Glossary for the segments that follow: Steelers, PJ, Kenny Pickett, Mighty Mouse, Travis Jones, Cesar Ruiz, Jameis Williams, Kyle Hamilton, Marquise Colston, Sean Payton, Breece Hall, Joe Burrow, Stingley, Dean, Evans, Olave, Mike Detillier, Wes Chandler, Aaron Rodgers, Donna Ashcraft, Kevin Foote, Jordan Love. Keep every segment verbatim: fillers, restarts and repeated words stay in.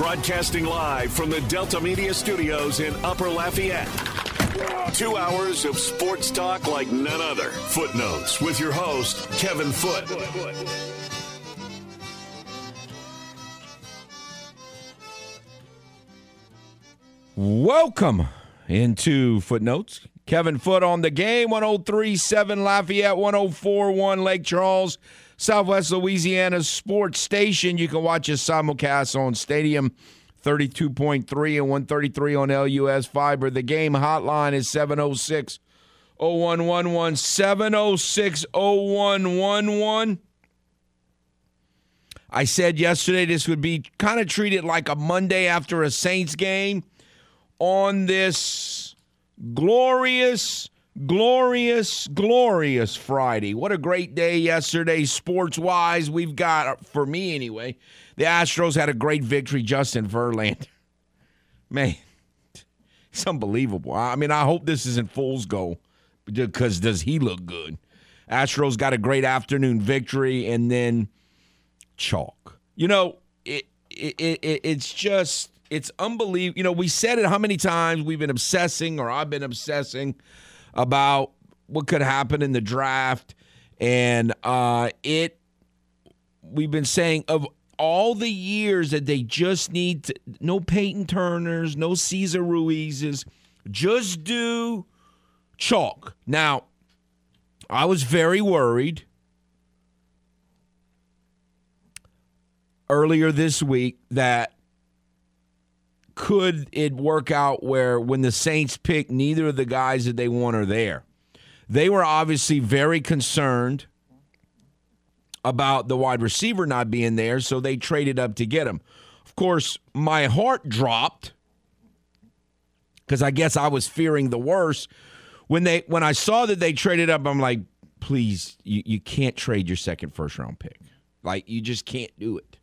Broadcasting live from the Delta Media Studios in Upper Lafayette. Two hours of sports talk like none other. Footnotes with your host, Kevin Foote. Welcome into Footnotes. Kevin Foote on the game, one oh three point seven Lafayette, one oh four point one Lake Charles, Southwest Louisiana's sports station. You can watch us simulcast on Stadium thirty-two point three and one thirty-three on L U S Fiber. The game hotline is seven oh six, oh one one one, seven oh six, oh one one one. I said yesterday this would be kind of treated like a Monday after a Saints game on this glorious, glorious, glorious Friday. What a great day yesterday sports-wise. We've got, for me anyway, the Astros had a great victory. Justin Verlander, man, it's unbelievable. I mean, I hope this isn't fool's goal because does he look good? Astros got a great afternoon victory and then chalk. You know, it, it, it it's just it's unbelievable. You know, we said it how many times we've been obsessing, or I've been obsessing about what could happen in the draft, and uh, it. We've been saying of. all the years that they just need to, no Peyton Turners, no Cesar Ruizes, just do chalk. Now, I was very worried earlier this week that could it work out where when the Saints pick, neither of the guys that they want are there. They were obviously very concerned about the wide receiver not being there, so they traded up to get him. Of course, my heart dropped because I guess I was fearing the worst. When they when I saw that they traded up, I'm like, please, you, you can't trade your second first-round pick. Like, you just can't do it.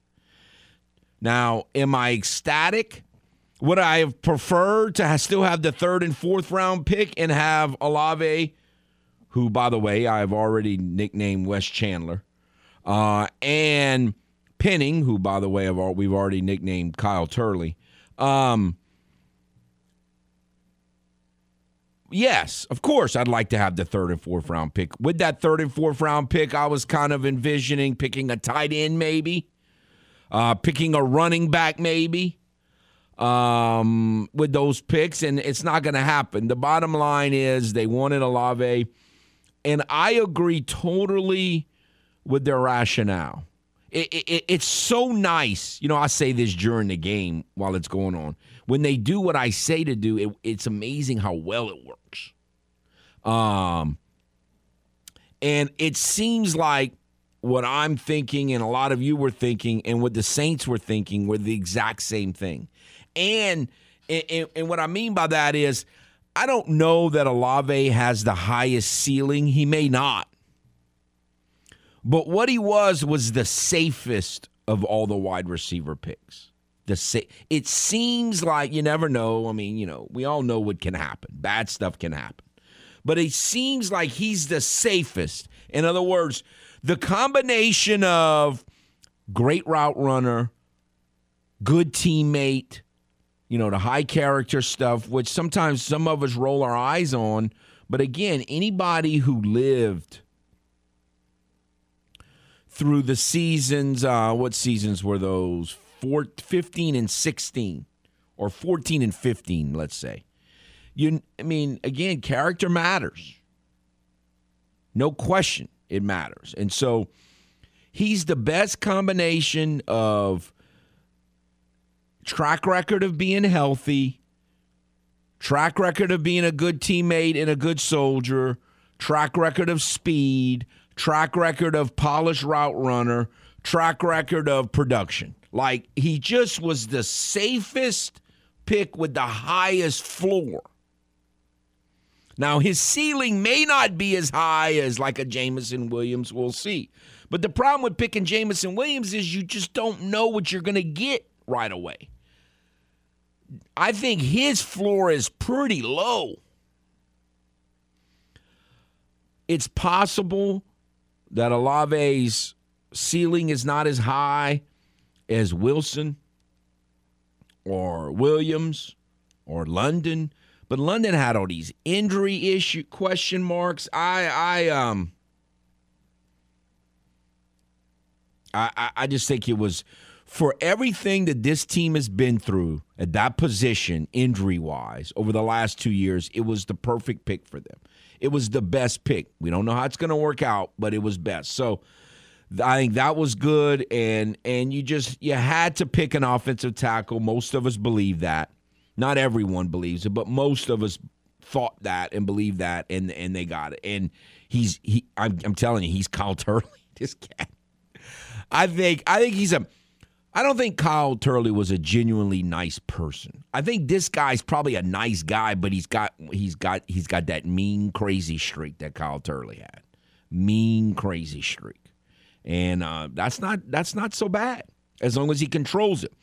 Now, am I ecstatic? Would I have preferred to still have the third and fourth-round pick and have Olave, who, by the way, I have already nicknamed Wes Chandler, Uh, and Penning, who, by the way, we've already nicknamed Kyle Turley. Um, yes, of course, I'd like to have the third and fourth round pick. With that third and fourth round pick, I was kind of envisioning picking a tight end maybe, uh, picking a running back maybe um, with those picks, and it's not going to happen. The bottom line is they wanted Olave, and I agree totally with their rationale. It, it, it's so nice. You know, I say this during the game while it's going on. When they do what I say to do, it, it's amazing how well it works. Um, and it seems like what I'm thinking and a lot of you were thinking and what the Saints were thinking were the exact same thing. And, and, and what I mean by that is I don't know that Olave has the highest ceiling. He may not. But what he was was the safest of all the wide receiver picks. The sa- It seems like you never know. I mean, you know, we all know what can happen. Bad stuff can happen. But it seems like he's the safest. In other words, the combination of great route runner, good teammate, you know, the high character stuff, which sometimes some of us roll our eyes on. But again, anybody who lived through the seasons, uh, what seasons were those? Four, fifteen and sixteen, or fourteen and fifteen, let's say. You, I mean, again, character matters. No question it matters. And so he's the best combination of track record of being healthy, track record of being a good teammate and a good soldier, track record of speed, track record of polished route runner, track record of production. Like, he just was the safest pick with the highest floor. Now, his ceiling may not be as high as like a Jameson Williams, we'll see. But the problem with picking Jameson Williams is you just don't know what you're going to get right away. I think his floor is pretty low. It's possible that Olave's ceiling is not as high as Wilson or Williams or London. But London had all these injury issue question marks. I I um I I just think it was, for everything that this team has been through at that position injury-wise over the last two years, it was the perfect pick for them. It was the best pick. We don't know how it's going to work out, but it was best. So I think that was good, and and you just you had to pick an offensive tackle. Most of us believe that. Not everyone believes it, but most of us thought that and believed that, and and they got it. And he's he I'm, I'm telling you, he's Kyle Turley. This cat. I think I think he's a I don't think Kyle Turley was a genuinely nice person. I think this guy's probably a nice guy, but he's got he's got he's got that mean crazy streak that Kyle Turley had. Mean crazy streak. And uh, that's not that's not so bad as long as he controls it.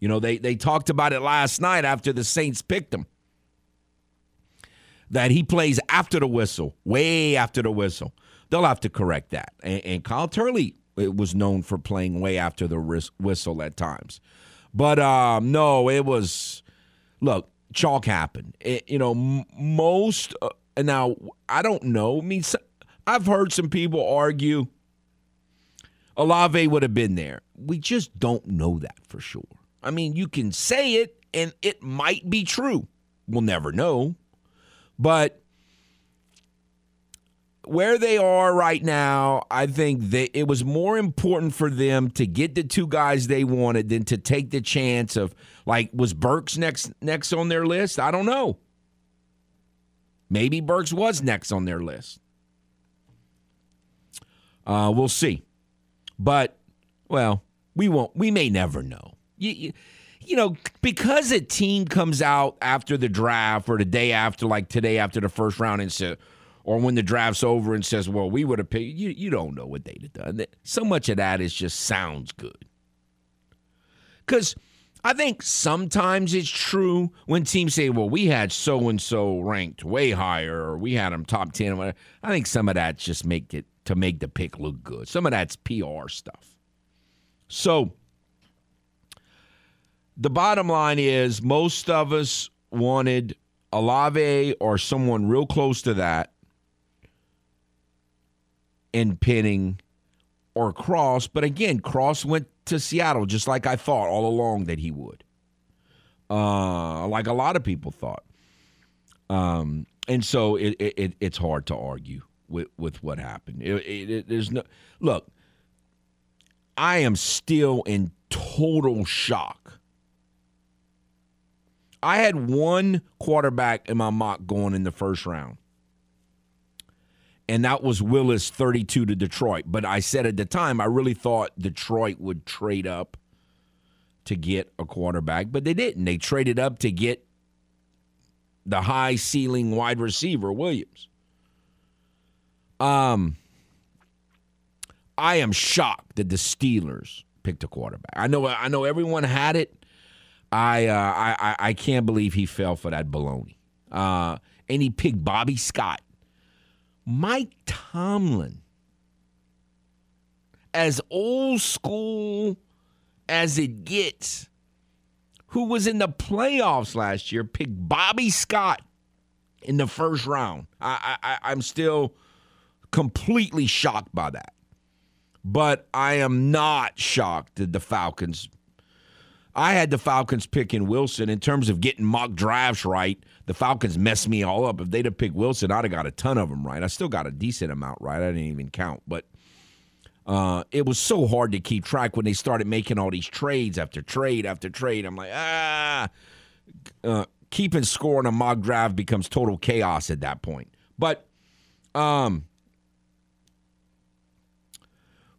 You know, they they talked about it last night after the Saints picked him, that he plays after the whistle, way after the whistle. They'll have to correct that. And, and Kyle Turley It was known for playing way after the whistle at times. But, um, no, it was – look, chalk happened. It, you know, m- most uh, – and now, I don't know. I mean, so, I've heard some people argue Olave would have been there. We just don't know that for sure. I mean, you can say it, and it might be true. We'll never know. But – where they are right now, I think that it was more important for them to get the two guys they wanted than to take the chance of, like, was Burks next next on their list? I don't know. Maybe Burks was next on their list. Uh, we'll see. But, well, we won't. We may never know. You, you, you know, because a team comes out after the draft or the day after, like today after the first round, and says, or when the draft's over and says, well, we would have picked, you, you don't know what they'd have done. So much of that is just sounds good. Because I think sometimes it's true when teams say, well, we had so-and-so ranked way higher, or we had them top ten. Or whatever. I think some of that's just make it to make the pick look good. Some of that's P R stuff. So the bottom line is most of us wanted Olave or someone real close to that, and Penning or Cross. But again, Cross went to Seattle just like I thought all along that he would, uh, like a lot of people thought. Um, and so it, it, it's hard to argue with, with what happened. It, it, it, there's no look, I am still in total shock. I had one quarterback in my mock going in the first round, and that was Willis, thirty-two to Detroit. But I said at the time, I really thought Detroit would trade up to get a quarterback, but they didn't. They traded up to get the high-ceiling wide receiver, Williams. Um, I am shocked that the Steelers picked a quarterback. I know, I know everyone had it. I, uh, I, I can't believe he fell for that baloney. Uh, and he picked Bobby Scott. Mike Tomlin, as old school as it gets, who was in the playoffs last year, picked Bobby Scott in the first round. I, I, I'm still completely shocked by that. But I am not shocked that the Falcons. I had the Falcons picking Wilson. In terms of getting mock drafts right, the Falcons messed me all up. If they'd have picked Wilson, I'd have got a ton of them right. I still got a decent amount right. I didn't even count. But uh, it was so hard to keep track when they started making all these trades after trade after trade. I'm like, ah. Uh, keeping score on a mock draft becomes total chaos at that point. But um,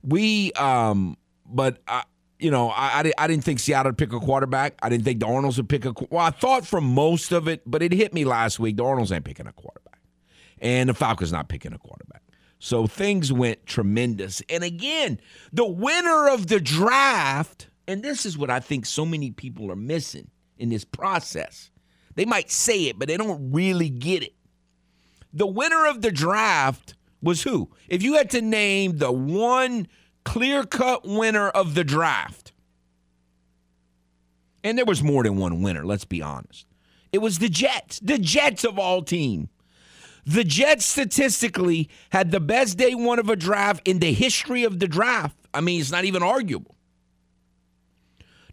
we um, – but I – You know, I, I, I didn't think Seattle would pick a quarterback. I didn't think the Arnolds would pick a – well, I thought from most of it, but it hit me last week. The Arnolds ain't picking a quarterback, and the Falcons not picking a quarterback. So things went tremendous. And, again, the winner of the draft – and this is what I think so many people are missing in this process. They might say it, but they don't really get it. The winner of the draft was who? If you had to name the one – clear-cut winner of the draft. And there was more than one winner, let's be honest. It was the Jets, the Jets of all team. The Jets statistically had the best day one of a draft in the history of the draft. I mean, it's not even arguable.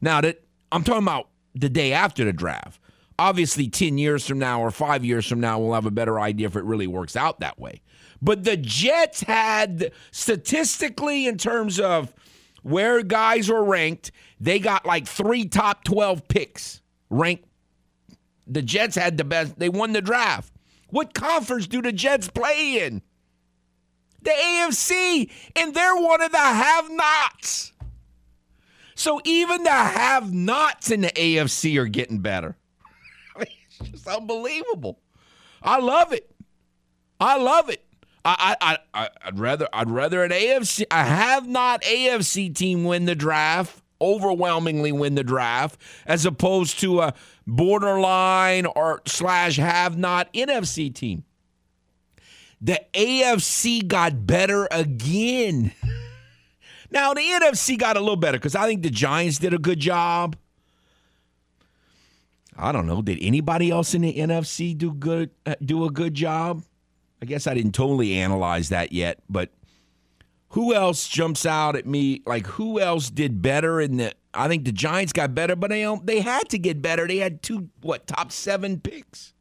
Now, that I'm talking about the day after the draft. Obviously, ten years from now or five years from now, we'll have a better idea if it really works out that way. But the Jets had, statistically, in terms of where guys are ranked, they got like three top twelve picks ranked. The Jets had the best. They won the draft. What conference do the Jets play in? The A F C, and they're one of the have-nots. So even the have-nots in the A F C are getting better. I mean, it's just unbelievable. I love it. I love it. I, I, I, I'd rather I'd rather an A F C, a have-not A F C team win the draft, overwhelmingly win the draft, as opposed to a borderline or slash have-not N F C team. The A F C got better again. Now, the N F C got a little better because I think the Giants did a good job. I don't know. Did anybody else in the N F C do good? Do a good job? I guess I didn't totally analyze that yet, but who else jumps out at me? Like, who else did better in the – I think the Giants got better, but they they had to get better. They had two, what, top seven picks.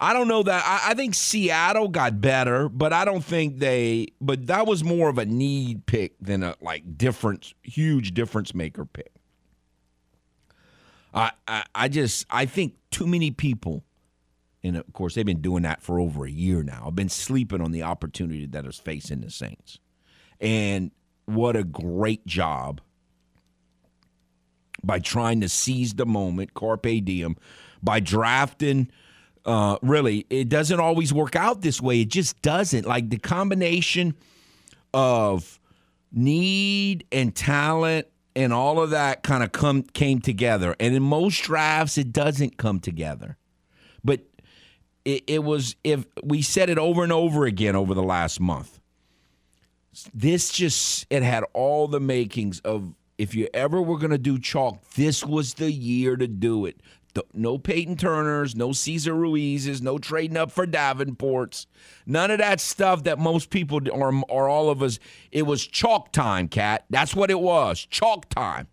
I don't know that. I, I think Seattle got better, but I don't think they – but that was more of a need pick than a, like, difference – huge difference maker pick. I, I, I just – I think too many people – and, of course, they've been doing that for over a year now. I've been sleeping on the opportunity that is facing the Saints. And what a great job by trying to seize the moment, carpe diem, by drafting. Uh, really, it doesn't always work out this way. It just doesn't. Like the combination of need and talent and all of that kind of come came together. And in most drafts, it doesn't come together. But it was, if we said it over and over again over the last month, this just, it had all the makings of, if you ever were going to do chalk, this was the year to do it. No Peyton Turners, no Cesar Ruizes, no trading up for Davenports, none of that stuff that most people or, or all of us, it was chalk time, Cat. That's what it was, chalk time.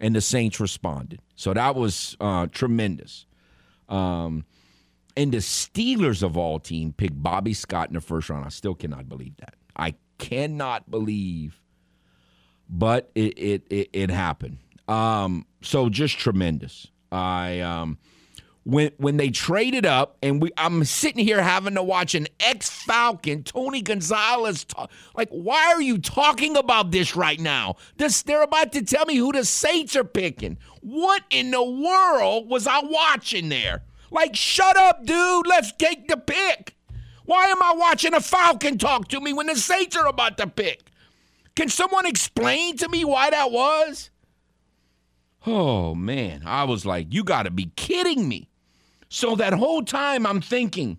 And the Saints responded. So that was uh, tremendous. Um And the Steelers of all team picked Bobby Scott in the first round. I still cannot believe that. I cannot believe, but it it it, it happened. Um, so just tremendous. I um, when when they traded up, and we I'm sitting here having to watch an ex-Falcon, Tony Gonzalez. Talk, like, why are you talking about this right now? This, they're about to tell me who the Saints are picking. What in the world was I watching there? Like, shut up, dude. Let's take the pick. Why am I watching a Falcon talk to me when the Saints are about to pick? Can someone explain to me why that was? Oh, man. I was like, you got to be kidding me. So that whole time I'm thinking,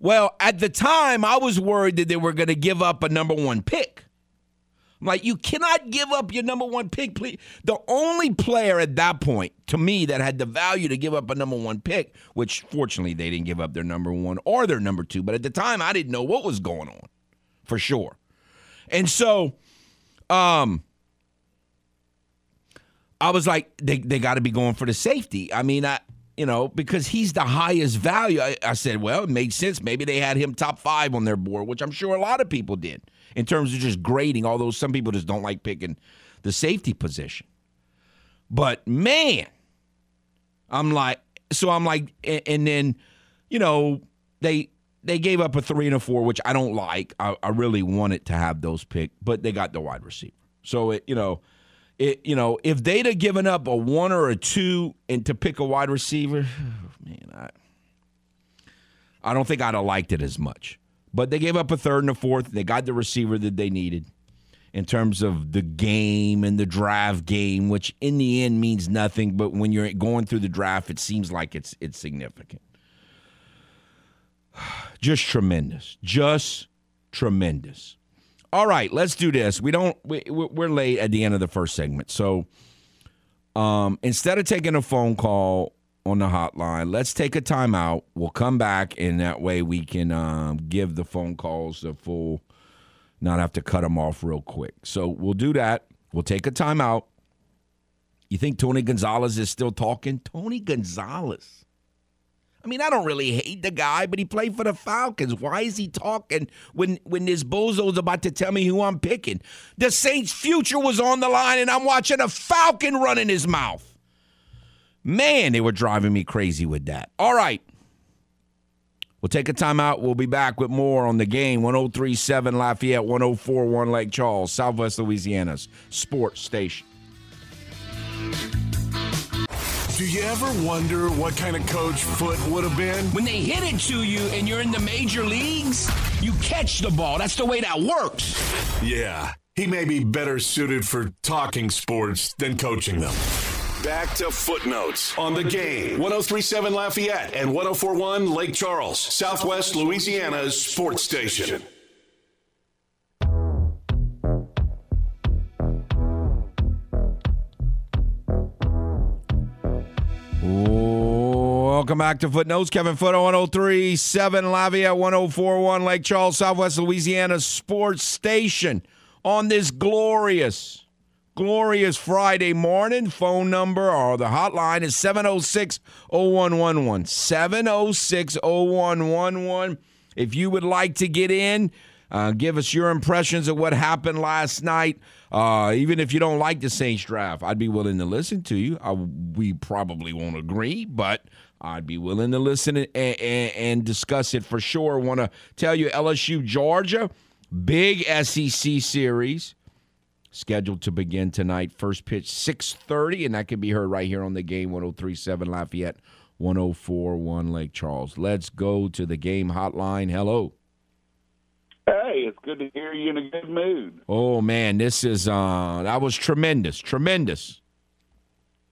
well, at the time I was worried that they were going to give up a number one pick. I'm like, you cannot give up your number one pick, please. The only player at that point, to me, that had the value to give up a number one pick, which fortunately they didn't give up their number one or their number two. But at the time, I didn't know what was going on for sure. And so um, I was like, they, they got to be going for the safety. I mean, I you know, because he's the highest value. I, I said, well, it makes sense. Maybe they had him top five on their board, which I'm sure a lot of people did. In terms of just grading, although some people just don't like picking the safety position. But, man, I'm like, so I'm like, and, and then, you know, they they gave up a three and a four, which I don't like. I, I really wanted to have those picked, but they got the wide receiver. So, it, you know, it you know, if they'd have given up a one or a two and to pick a wide receiver, man, I I don't think I'd have liked it as much. But they gave up a third and a fourth. They got the receiver that they needed in terms of the game and the draft game, which in the end means nothing. But when you're going through the draft, it seems like it's it's significant. Just tremendous. Just tremendous. All right, let's do this. We don't. We, we're late at the end of the first segment, so um, instead of taking a phone call on the hotline, let's take a timeout. We'll come back, and that way we can um, give the phone calls the full, not have to cut them off real quick. So we'll do that. We'll take a timeout. You think Tony Gonzalez is still talking? Tony Gonzalez. I mean, I don't really hate the guy, but he played for the Falcons. Why is he talking when when this bozo's about to tell me who I'm picking? The Saints' future was on the line, and I'm watching a Falcon run in his mouth. Man, they were driving me crazy with that. All right. We'll take a timeout. We'll be back with more on the game. one oh three point seven Lafayette, one oh four point one Lake Charles, Southwest Louisiana's sports station. Do you ever wonder what kind of coach Foote would have been? When they hit it to you and you're in the major leagues, you catch the ball. That's the way that works. Yeah, he may be better suited for talking sports than coaching them. Back to Footnotes on the game. one oh three point seven Lafayette and one oh four point one Lake Charles, Southwest Louisiana's sports station. Welcome back to Footnotes. Kevin Foote on one oh three point seven Lafayette, one oh four point one Lake Charles, Southwest Louisiana sports station on this glorious, glorious Friday morning. Phone number or the hotline is seven oh six, oh one one one. seven oh six, oh one one one. If you would like to get in, uh, give us your impressions of what happened last night. Uh, even if you don't like the Saints draft, I'd be willing to listen to you. I, we probably won't agree, but I'd be willing to listen and, and, and discuss it for sure. Want to tell you L S U Georgia, big S E C series scheduled to begin tonight. First pitch six thirty, and that can be heard right here on the game. one oh three point seven Lafayette, one oh four point one Lake Charles. Let's go to the game hotline. Hello. Hey, it's good to hear you in a good mood. Oh man, this is uh, that was tremendous, tremendous.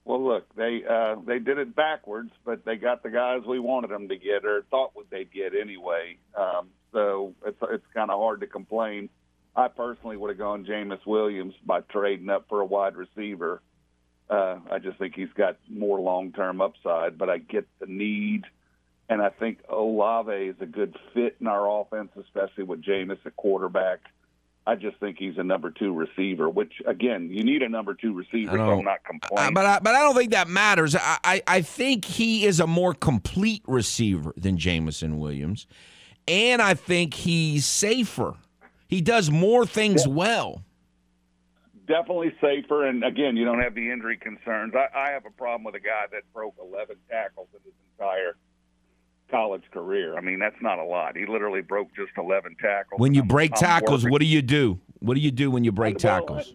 Well, look, they uh, they did it backwards, but they got the guys we wanted them to get, or thought they'd get anyway. Um, so it's it's kind of hard to complain. I personally would have gone Jameis Williams by trading up for a wide receiver. Uh, I just think he's got more long-term upside, but I get the need, and I think Olave is a good fit in our offense, especially with Jameis at quarterback. I just think he's a number two receiver, which, again, you need a number two receiver, so I'm not complaining. But I, but I don't think that matters. I, I, I think he is a more complete receiver than Jameson Williams, and I think he's safer. He does more things yeah. well. Definitely safer, and, again, you don't have the injury concerns. I, I have a problem with a guy that broke eleven tackles in his entire college career. I mean, that's not a lot. He literally broke just eleven tackles. When you I'm, break I'm tackles, working. What do you do? What do you do when you break well, tackles?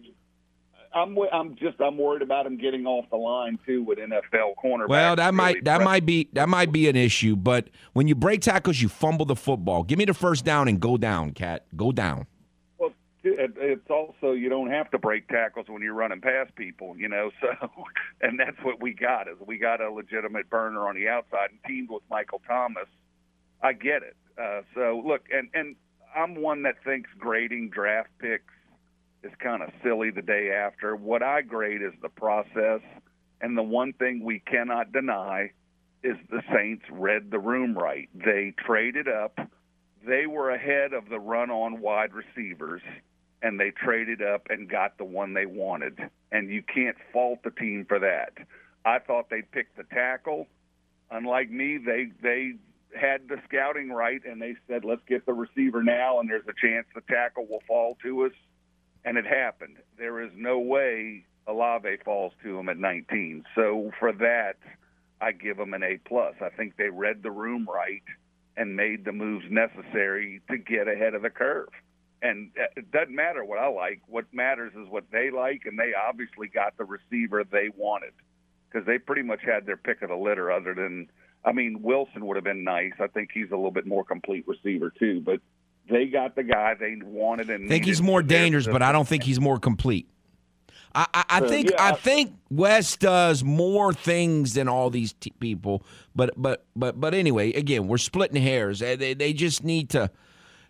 I'm I'm just I'm worried about him getting off the line too with N F L cornerbacks. Well, that really might that pressing. might be that might be an issue, but when you break tackles, you fumble the football. Give me the first down and go down, Cat. Go down. Well, it's also you don't have to break tackles when you're running past people, you know. So, and that's what we got is we got a legitimate burner on the outside and teamed with Michael Thomas. I get it. Uh, so look, and and I'm one that thinks grading draft picks is kind of silly the day after. What I grade is the process, and the one thing we cannot deny is the Saints read the room right. They traded up. They were ahead of the run on wide receivers, and they traded up and got the one they wanted. And you can't fault the team for that. I thought they picked the tackle. Unlike me, they they had the scouting right, and they said, let's get the receiver now, and there's a chance the tackle will fall to us. And it happened. There is no way Olave falls to him at nineteen. So for that, I give him an A plus. I think they read the room right and made the moves necessary to get ahead of the curve. And it doesn't matter what I like. What matters is what they like, and they obviously got the receiver they wanted because they pretty much had their pick of the litter other than, I mean, Wilson would have been nice. I think he's a little bit more complete receiver too, but they got the guy they wanted and needed. I think he's more dangerous, but I don't think he's more complete. I, I, I think yeah. I think Wes does more things than all these t- people. But but but but anyway, again, we're splitting hairs. They they just need to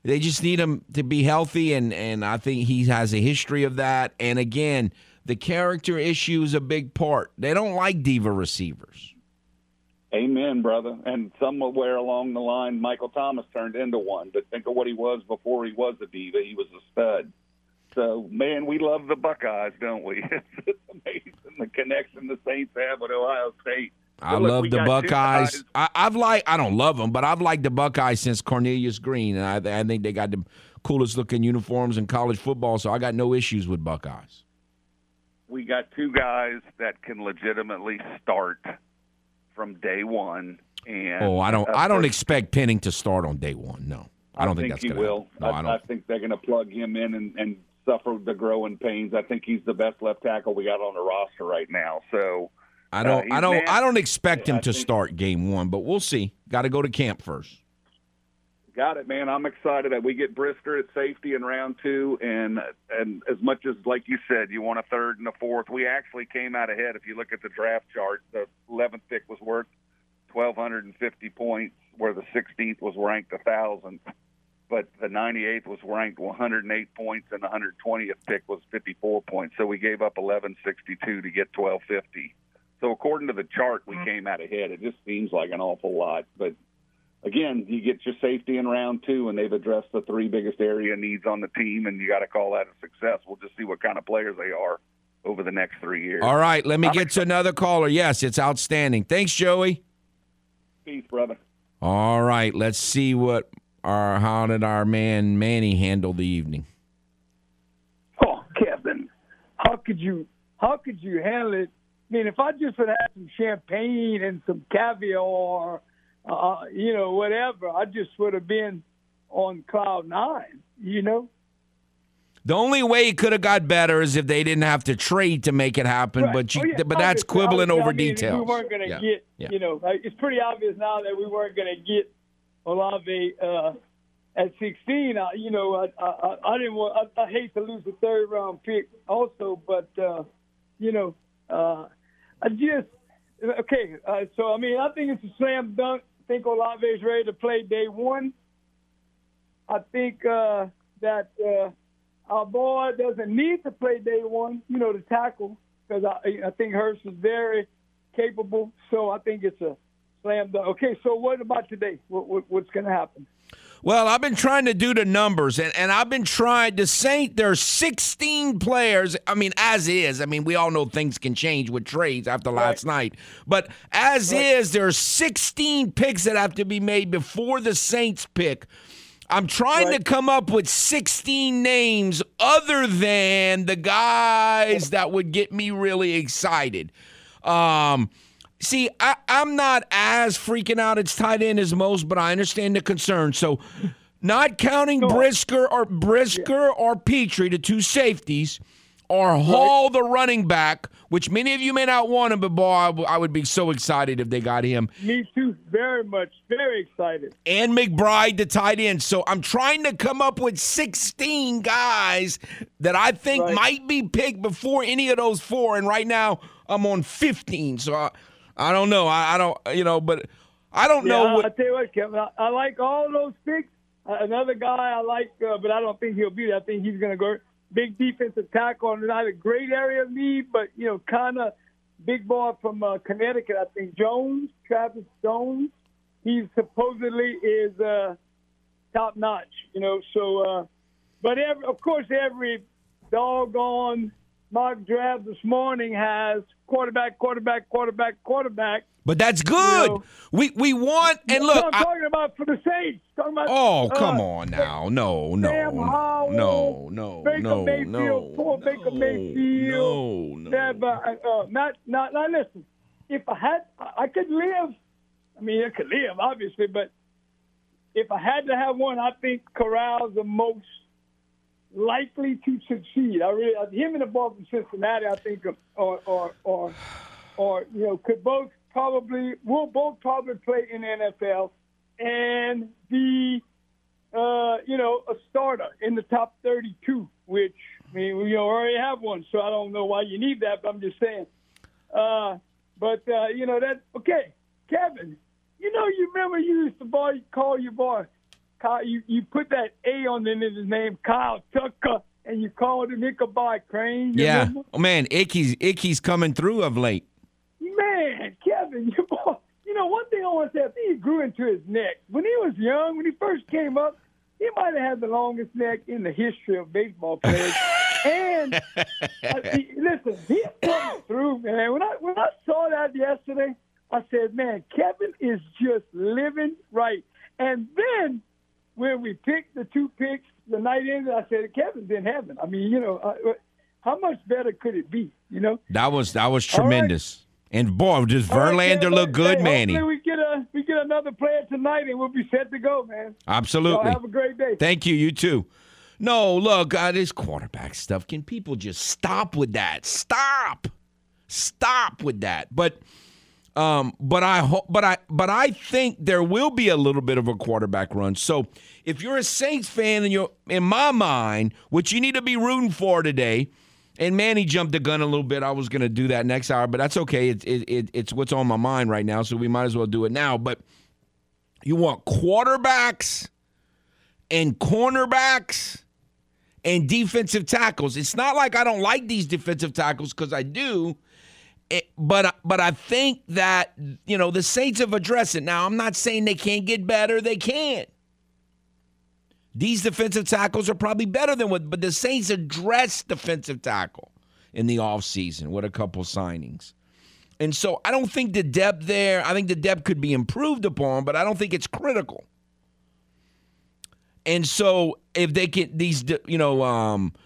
They just need him to be healthy, and, and I think he has a history of that. And, again, the character issue is a big part. They don't like diva receivers. Amen, brother. And somewhere along the line, Michael Thomas turned into one. But think of what he was before he was a diva. He was a stud. So, man, we love the Buckeyes, don't we? It's amazing the connection the Saints have with Ohio State. So I look, love the Buckeyes. I, I've like I don't love them, but I've liked the Buckeyes since Cornelius Green, and I, I think they got the coolest looking uniforms in college football. So I got no issues with Buckeyes. We got two guys that can legitimately start from day one. And oh, I don't, uh, I don't expect Penning to start on day one. No, I don't I think, think that's he gonna will. No, I, I, don't. I think they're going to plug him in and, and suffer the growing pains. I think he's the best left tackle we got on the roster right now. So. I don't, uh, I don't, I don't expect him to start game one, but we'll see. Got to go to camp first. Got it, man. I'm excited that we get Brisker at safety in round two, and and as much as, like you said, you want a third and a fourth, we actually came out ahead. If you look at the draft chart, the eleventh pick was worth one thousand two hundred fifty points, where the sixteenth was ranked one thousand, but the ninety-eighth was ranked one hundred eight points, and the one hundred twentieth pick was fifty-four points. So we gave up eleven sixty-two to get twelve fifty. So according to the chart, we came out ahead. It just seems like an awful lot. But, again, you get your safety in round two, and they've addressed the three biggest area needs on the team, and you got to call that a success. We'll just see what kind of players they are over the next three years. All right, let me I'm get excited. to another caller. Yes, it's outstanding. Thanks, Joey. Peace, brother. All right, let's see what our how did our man Manny handle the evening. Oh, Kevin, how could you how could you handle it? I mean, if I just would have some champagne and some caviar, uh, you know, whatever, I just would have been on cloud nine, you know? The only way it could have got better is if they didn't have to trade to make it happen, right. but you, oh, yeah. but that's obviously, quibbling obviously, over I mean, details. We weren't going to yeah. get, yeah. you know, it's pretty obvious now that we weren't going to get Olave uh, at sixteen. I, you know, I, I, I didn't want, I, I hate to lose the third round pick also, but, uh, you know, uh, I just okay. Uh, so I mean, I think it's a slam dunk. I think Olave is ready to play day one. I think uh, that uh, our boy doesn't need to play day one. You know, to tackle because I, I think Hurst is very capable. So I think it's a slam dunk. Okay, so what about today? What, what, what's going to happen? Well, I've been trying to do the numbers, and, and I've been trying to say there's sixteen players. I mean, as is. I mean, we all know things can change with trades after right. last night. But as right. is, there's sixteen picks that have to be made before the Saints pick. I'm trying right. to come up with sixteen names other than the guys that would get me really excited. Um See, I, I'm not as freaking out it's tight end as most, but I understand the concern. So not counting Go Brisker on. or Brisker yeah. or Petrie, the two safeties, or right. Hall, the running back, which many of you may not want him, but, boy, I, w- I would be so excited if they got him. Me too. Very much. Very excited. And McBride, the tight end. So I'm trying to come up with sixteen guys that I think right. might be picked before any of those four, and right now I'm on fifteen, so I – I don't know. I, I don't, you know, but I don't yeah, know. What... I'll tell you what, Kevin, I, I like all those picks. Uh, another guy I like, uh, but I don't think he'll be there. I think he's going to go big defensive tackle, not a great area of need, but, you know, kind of big boy from uh, Connecticut. I think Jones, Travis Jones, he supposedly is uh, top notch, you know. So, uh, but every, of course, every doggone mock draft this morning has quarterback, quarterback, quarterback, quarterback. But that's good. You know, we we want and look. I'm talking I, about for the Saints. Talking about, oh come uh, on now, no, no, Sam Howell, no, no, Baker no, Mayfield, no, poor no, Baker Mayfield. No, no. Deb, uh, uh, not not. Now listen, if I had, I could live. I mean, I could live, obviously, but if I had to have one, I think Corral's the most likely to succeed. I really, him and the ball from Cincinnati, I think, or or or or you know, could both probably will both probably play in the N F L and be uh, you know a starter in the top thirty-two. Which I mean, we already have one, so I don't know why you need that. But I'm just saying. Uh, but uh, you know that okay, Kevin. You know, you remember you used to boy, call your boy Kyle, you, you put that A on the end of his name, Kyle Tucker, and you called him Ichabod Crane. Yeah. Remember? Oh, man, Icky's, Icky's coming through of late. Man, Kevin, you, you know, one thing I want to say, I think he grew into his neck. When he was young, when he first came up, he might have had the longest neck in the history of baseball players. And, uh, he, listen, he's coming through, man. When I, when I saw that yesterday, I said, man, Kevin is just living right. And then when we picked the two picks, the night ended, I said, Kevin's in heaven. I mean, you know, uh, how much better could it be, you know? That was that was tremendous. Right. And, boy, does Verlander right, Kevin, look good, hey, Manny. Hopefully we get, a, we get another player tonight, and we'll be set to go, man. Absolutely. So have a great day. Thank you. You too. No, look, uh, this quarterback stuff, can people just stop with that? Stop. Stop with that. But – Um, but I hope, but I, but I think there will be a little bit of a quarterback run. So if you're a Saints fan, and you're, in my mind, what you need to be rooting for today, and Manny jumped the gun a little bit. I was going to do that next hour, but that's okay. It's it, it, it's what's on my mind right now, so we might as well do it now. But you want quarterbacks and cornerbacks and defensive tackles. It's not like I don't like these defensive tackles, because I do. It, but but I think that, you know, the Saints have addressed it. Now, I'm not saying they can't get better. They can. These defensive tackles are probably better than what – but the Saints addressed defensive tackle in the offseason with a couple signings. And so I don't think the depth there – I think the depth could be improved upon, but I don't think it's critical. And so if they get these – you know um, –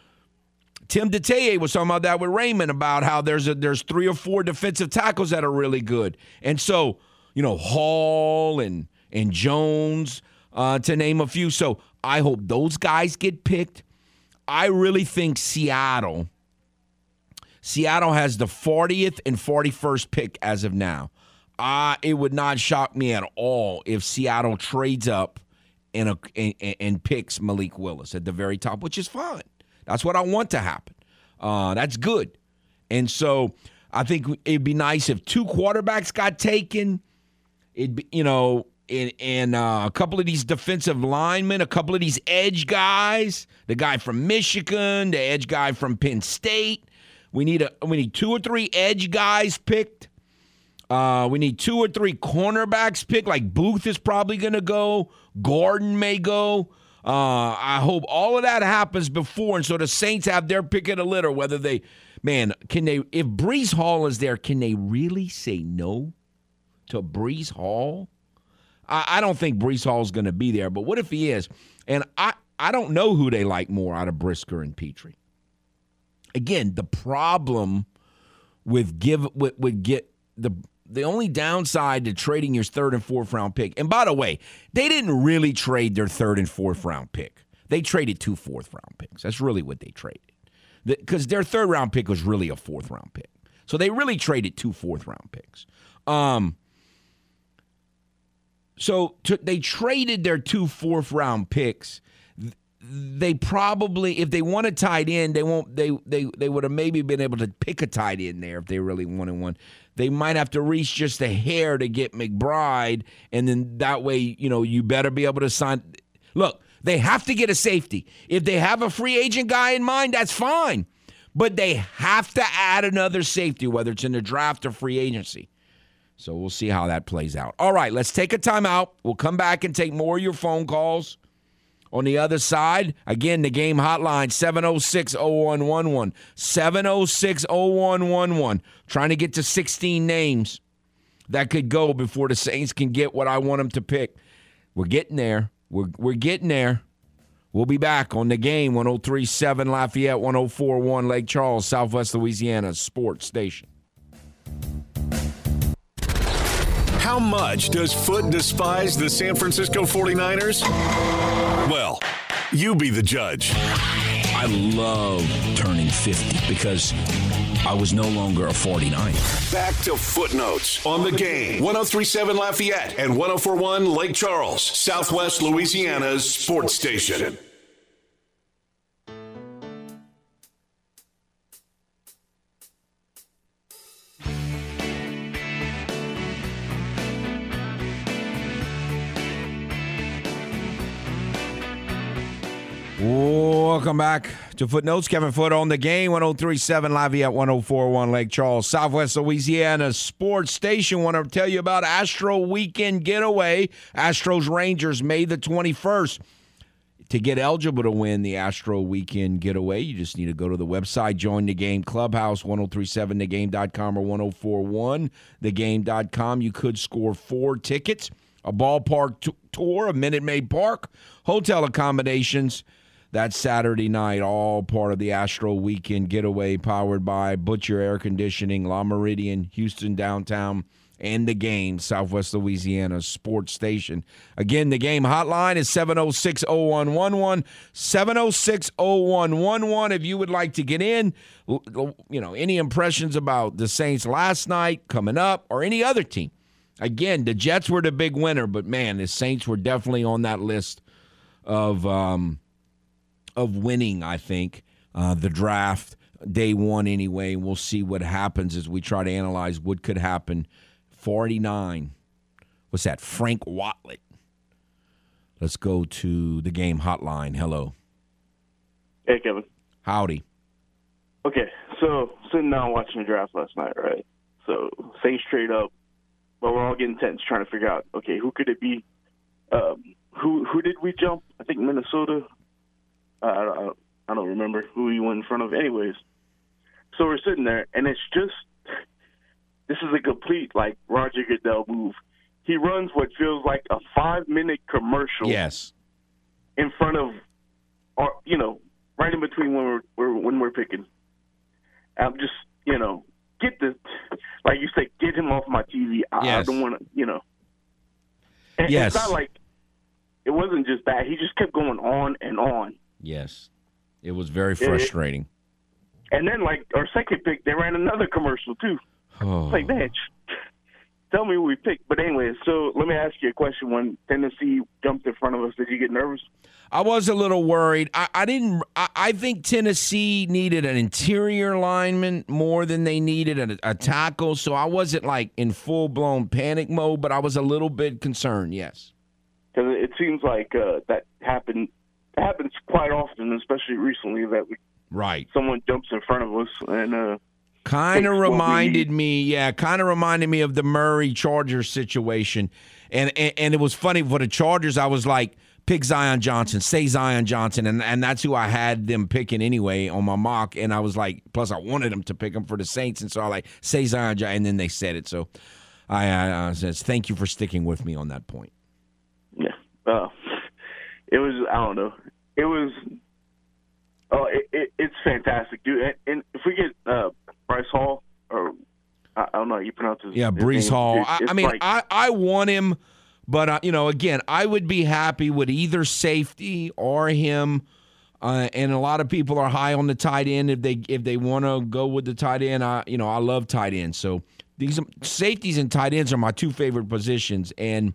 Tim Deteye was talking about that with Raymond, about how there's a, there's three or four defensive tackles that are really good. And so, you know, Hall and and Jones, uh, to name a few. So I hope those guys get picked. I really think Seattle, Seattle has the fortieth and forty-first pick as of now. Uh, it would not shock me at all if Seattle trades up and, a, and, and picks Malik Willis at the very top, which is fine. That's what I want to happen. Uh, that's good. And so I think it'd be nice if two quarterbacks got taken. It'd be, you know, and, and uh, a couple of these defensive linemen, a couple of these edge guys, the guy from Michigan, the edge guy from Penn State. We need a we need two or three edge guys picked. Uh, we need two or three cornerbacks picked. Like Booth is probably going to go. Gordon may go. Uh, I hope all of that happens before, and so the Saints have their pick of the litter. Whether they, man, can they? If Breece Hall is there, can they really say no to Breece Hall? I, I don't think Breece Hall is going to be there, but what if he is? And I, I don't know who they like more out of Brisker and Petrie. Again, the problem with give with, with get the. The only downside to trading your third and fourth round pick, and by the way, they didn't really trade their third and fourth round pick. They traded two fourth round picks. That's really what they traded, because the, their third round pick was really a fourth round pick. So they really traded two fourth round picks. Um, so to, they traded their two fourth round picks. They probably, if they want a tight end, they won't. They they they would have maybe been able to pick a tight end there if they really wanted one. They might have to reach just a hair to get McBride, and then that way, you know, you better be able to sign. Look, they have to get a safety. If they have a free agent guy in mind, that's fine, but they have to add another safety, whether it's in the draft or free agency. So we'll see how that plays out. All right, let's take a timeout. We'll come back and take more of your phone calls. On the other side, again, the game hotline, seven oh six, oh one one one. seven oh six, oh one one one. Trying to get to sixteen names that could go before the Saints can get what I want them to pick. We're getting there. We're, we're getting there. We'll be back on the game, one oh three point seven Lafayette, one oh four point one Lake Charles, Southwest Louisiana Sports Station. How much does Foote despise the San Francisco forty-niners? Well, you be the judge. I love turning fifty because I was no longer a forty-niner. Back to Footnotes on the game. one oh three point seven Lafayette and one oh four point one Lake Charles, Southwest Louisiana's sports station. Welcome back to Footnotes. Kevin Foote on the game, one oh three point seven live at one oh four point one Lake Charles, Southwest Louisiana Sports Station. Want to tell you about Astro Weekend Getaway, Astros Rangers, May the twenty-first. To get eligible to win the Astro Weekend Getaway, you just need to go to the website, join the game clubhouse, ten thirty-seven the game dot com or ten forty-one the game dot com. You could score four tickets, a ballpark t- tour of Minute Maid Park, hotel accommodations. That's Saturday night, all part of the Astro Weekend Getaway, powered by Butcher Air Conditioning, La Meridian, Houston Downtown, and the game, Southwest Louisiana Sports Station. Again, the game hotline is seven oh six, oh one one one, seven oh six, oh one one one. If you would like to get in, you know, any impressions about the Saints last night, coming up, or any other team. Again, the Jets were the big winner, but, man, the Saints were definitely on that list of um, – of winning, I think, uh, the draft, day one anyway. We'll see what happens as we try to analyze what could happen. forty-nine. What's that? Frank Watlett. Let's go to the game hotline. Hello. Hey, Kevin. Howdy. Okay, so sitting down watching the draft last night, right? So, say straight up, but we're all getting tense trying to figure out, okay, who could it be? Um, who, who did we jump? I think Minnesota. Uh, I, don't, I don't remember who we went in front of. Anyways, so we're sitting there, and it's just this is a complete, like, Roger Goodell move. He runs what feels like a five-minute commercial. Yes. In front of, or, you know, right in between when we're when we're picking. I'm just, you know, get this, like you said, get him off my T V. I, yes. I don't want to, you know. And yes. It's not like it wasn't just that. He just kept going on and on. Yes, it was very frustrating. It, and then, like, our second pick, they ran another commercial, too. Oh. Like, man, tell me what we picked. But anyway, so let me ask you a question. When Tennessee jumped in front of us, did you get nervous? I was a little worried. I, I didn't I, – I think Tennessee needed an interior lineman more than they needed a, a tackle, so I wasn't, like, in full-blown panic mode, but I was a little bit concerned, yes. Because it seems like uh, that happened – it happens quite often, especially recently, that we, right. someone jumps in front of us. and uh, Kind of reminded me, yeah, kind of reminded me of the Murray-Chargers situation. And, and and it was funny, for the Chargers, I was like, pick Zion Johnson, say Zion Johnson, and, and that's who I had them picking anyway on my mock. And I was like, plus I wanted them to pick him for the Saints, and so I like, say Zion Johnson, and then they said it. So I, I, I said, thank you for sticking with me on that point. Yeah, uh It was, I don't know. It was, oh, it, it, it's fantastic, dude. And, and if we get uh, Breece Hall, or I, I don't know how you pronounce his yeah, Breece his name. Hall. It, I mean, like, I, I want him, but, uh, you know, again, I would be happy with either safety or him. Uh, and a lot of people are high on the tight end. If they if they want to go with the tight end, I you know, I love tight ends. So these safeties and tight ends are my two favorite positions. And,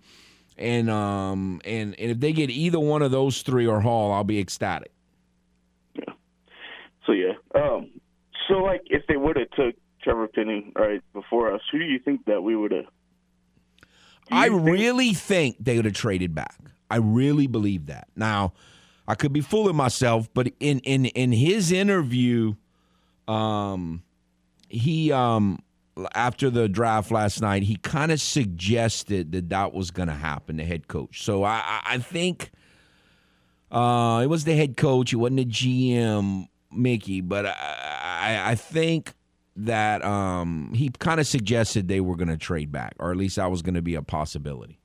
And um and, and if they get either one of those three or Hall, I'll be ecstatic. Yeah. So yeah. Um. So like, if they would have took Trevor Penning right before us, who do you think that we would have? I think? really think they would have traded back. I really believe that. Now, I could be fooling myself, but in in in his interview, um, he um. after the draft last night, he kind of suggested that that was going to happen, the head coach. So I, I think uh, it was the head coach. It wasn't the G M, Mickey. But I, I think that um, he kind of suggested they were going to trade back, or at least that was going to be a possibility.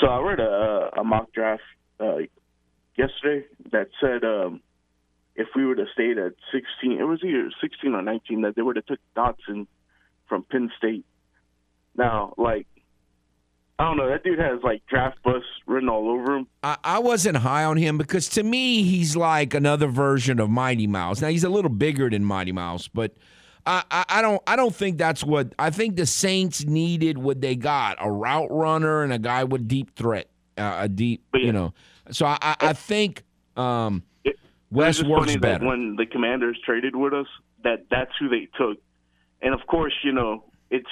So I read a, a mock draft uh, yesterday that said um, if we would have stayed at sixteen, it was either sixteen or nineteen, that they would have took Dotson from Penn State. Now, like, I don't know. That dude has, like, draft bust written all over him. I, I wasn't high on him because, to me, he's like another version of Mighty Mouse. Now, he's a little bigger than Mighty Mouse, but I, I, I don't I don't think that's what – I think the Saints needed what they got, a route runner and a guy with deep threat, uh, a deep yeah. – you know. So I, I, I think um, it, Wes works better. That when the Commanders traded with us, that that's who they took. And, of course, you know, it's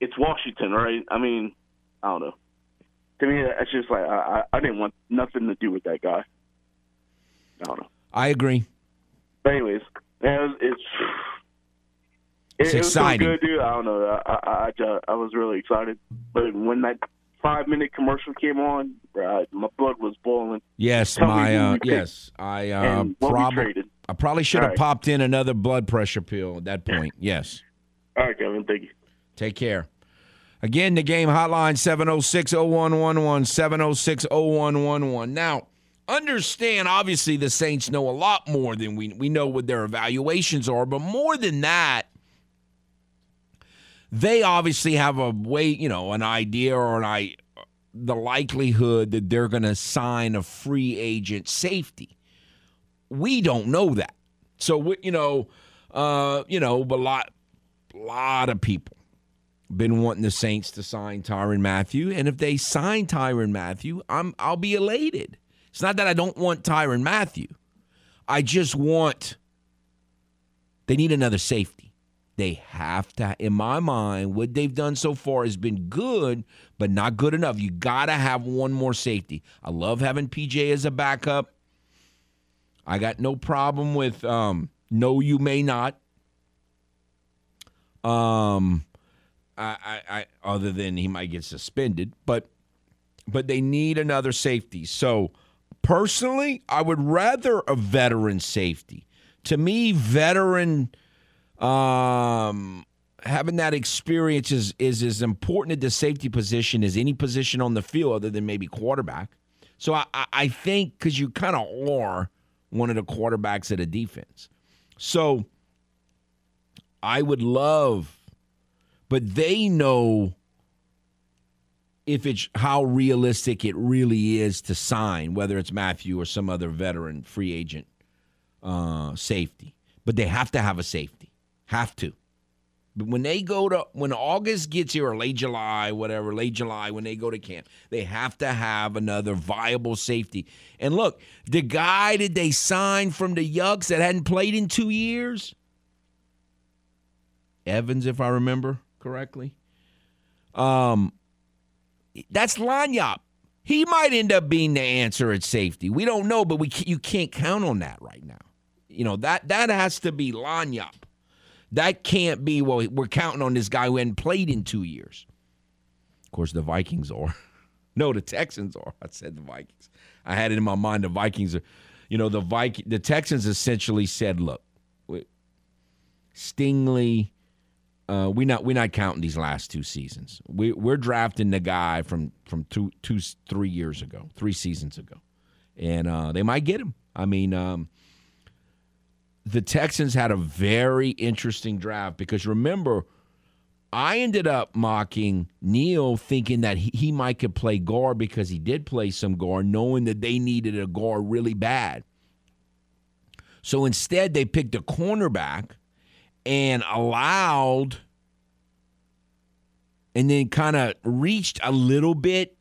it's Washington, right? I mean, I don't know. To me, it's just like I, I didn't want nothing to do with that guy. I don't know. I agree. But anyways, man, it's, it's, it's it, exciting. It was so good, dude. I don't know. I, I, I, I was really excited. But when that five-minute commercial came on, uh, my blood was boiling. Yes, Tell my uh, yes, I uh, probably I probably should have right. popped in another blood pressure pill at that point. Yes. All right, Kevin. Thank you. Take care. Again, the game hotline, seven oh six, oh one one one, seven oh six, oh one one one. Now, understand, obviously, the Saints know a lot more than we we know what their evaluations are, but more than that, they obviously have a way, you know, an idea or an I, the likelihood that they're going to sign a free agent safety. We don't know that. So, we, you know, uh, you know, a lot, lot of people been wanting the Saints to sign Tyrann Mathieu, and if they sign Tyrann Mathieu, I'm I'll be elated. It's not that I don't want Tyrann Mathieu. I just want they need another safety. They have to, in my mind, what they've done so far has been good, but not good enough. You got to have one more safety. I love having P J as a backup. I got no problem with um, no, you may not. Um, I, I, I, other than he might get suspended, but but they need another safety. So, personally, I would rather a veteran safety. To me, veteran um, having that experience is, is as important at the safety position as any position on the field other than maybe quarterback. So, I, I, I think because you kind of are one of the quarterbacks of the defense. So, I would love... But they know if it's how realistic it really is to sign, whether it's Mathieu or some other veteran free agent uh, safety. But they have to have a safety, have to. But when they go to when August gets here or late July, whatever, late July when they go to camp, they have to have another viable safety. And look, the guy that they signed from the Yucks that hadn't played in two years, Evans, if I remember correctly. Um, that's Lanyap. He might end up being the answer at safety. We don't know, but we you can't count on that right now. You know, that that has to be Lanyap. That can't be, well, we're counting on this guy who hadn't played in two years. Of course, the Vikings are. No, the Texans are. I said the Vikings. I had it in my mind the Vikings are. You know, the Viking, the Texans essentially said, look, Stingley, Uh, we not we're not counting these last two seasons. We we're drafting the guy from from two two three years ago, three seasons ago, and uh, they might get him. I mean, um, the Texans had a very interesting draft because remember, I ended up mocking Neil, thinking that he, he might could play guard because he did play some guard, knowing that they needed a guard really bad. So instead, they picked a cornerback. And allowed, and then kind of reached a little bit.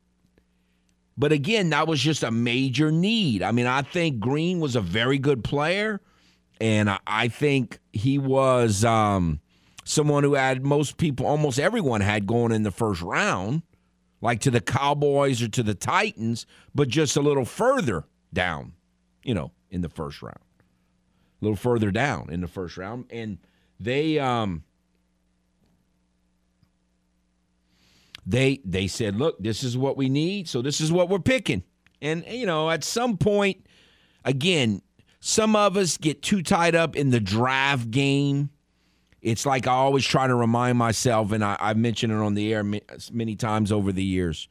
But again, that was just a major need. I mean, I think Green was a very good player, and I, I think he was um, someone who had most people, almost everyone had going in the first round, like to the Cowboys or to the Titans, but just a little further down, you know, in the first round. A little further down in the first round, and They um they they said, look, this is what we need, so this is what we're picking. And, you know, at some point, again, some of us get too tied up in the draft game. It's like I always try to remind myself, and I, I've mentioned it on the air many times over the years.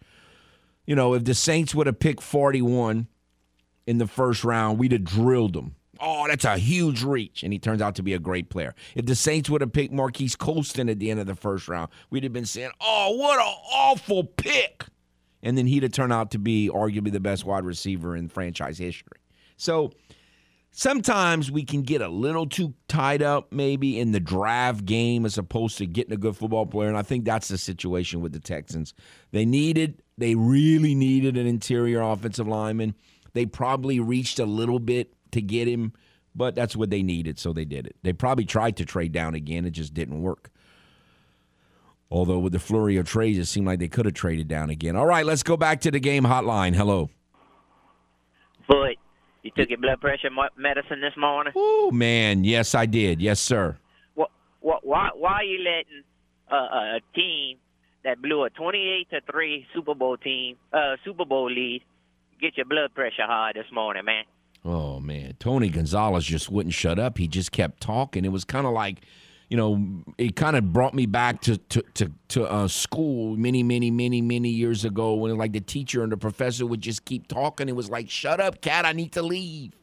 You know, if the Saints would have picked forty-one in the first round, we'd have drilled them. Oh, that's a huge reach, and he turns out to be a great player. If the Saints would have picked Marquise Colston at the end of the first round, we'd have been saying, oh, what an awful pick. And then he'd have turned out to be arguably the best wide receiver in franchise history. So sometimes we can get a little too tied up maybe in the draft game as opposed to getting a good football player, and I think that's the situation with the Texans. They needed, they really needed an interior offensive lineman. They probably reached a little bit to get him, but that's what they needed, so they did it. They probably tried to trade down again. It just didn't work. Although with the flurry of trades, it seemed like they could have traded down again. All right, let's go back to the game hotline. Hello. Foot. You took your blood pressure medicine this morning? Oh, man, yes, I did. Yes, sir. Well, well, why, why are you letting uh, a team that blew a twenty-eight to three Super Bowl team, uh, Super Bowl lead, get your blood pressure high this morning, man? Oh, man. Tony Gonzalez just wouldn't shut up. He just kept talking. It was kind of like, you know, it kind of brought me back to to, to, to uh, school many, many, many, many years ago when, like, the teacher and the professor would just keep talking. It was like, shut up, cat, I need to leave.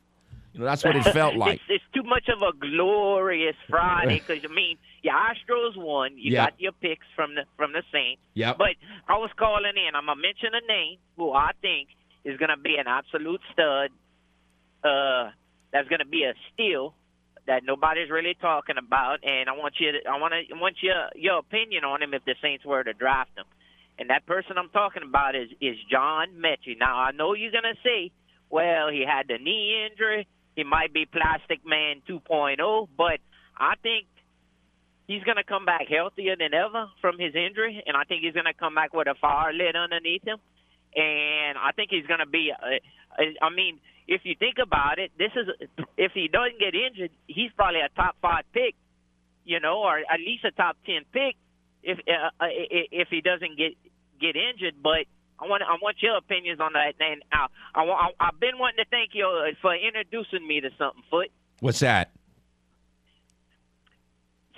You know, that's what it felt like. It's, it's too much of a glorious Friday because, I mean, your Astros won. You yep. got your picks from the from the Saints. Yep. But I was calling in. I'm going to mention a name who I think is going to be an absolute stud. Uh, that's going to be a steal that nobody's really talking about, and I want you to, I want to, I want your your opinion on him if the Saints were to draft him. And that person I'm talking about is is John Metchie. Now I know you're going to say, well, he had the knee injury, he might be Plastic Man two point oh, but I think he's going to come back healthier than ever from his injury, and I think he's going to come back with a fire lit underneath him, and I think he's going to be, uh, I mean. If you think about it, this is if he doesn't get injured, he's probably a top five pick, you know, or at least a top ten pick if uh, if he doesn't get get injured. But I want I want your opinions on that. And I, I I've been wanting to thank you for introducing me to something, Foot. What's that?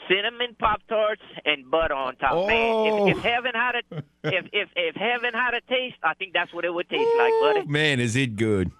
Cinnamon Pop Tarts and butter on top, oh. man. If, if heaven had a if, if if heaven had a taste, I think that's what it would taste Ooh, like, buddy. Man, is it good?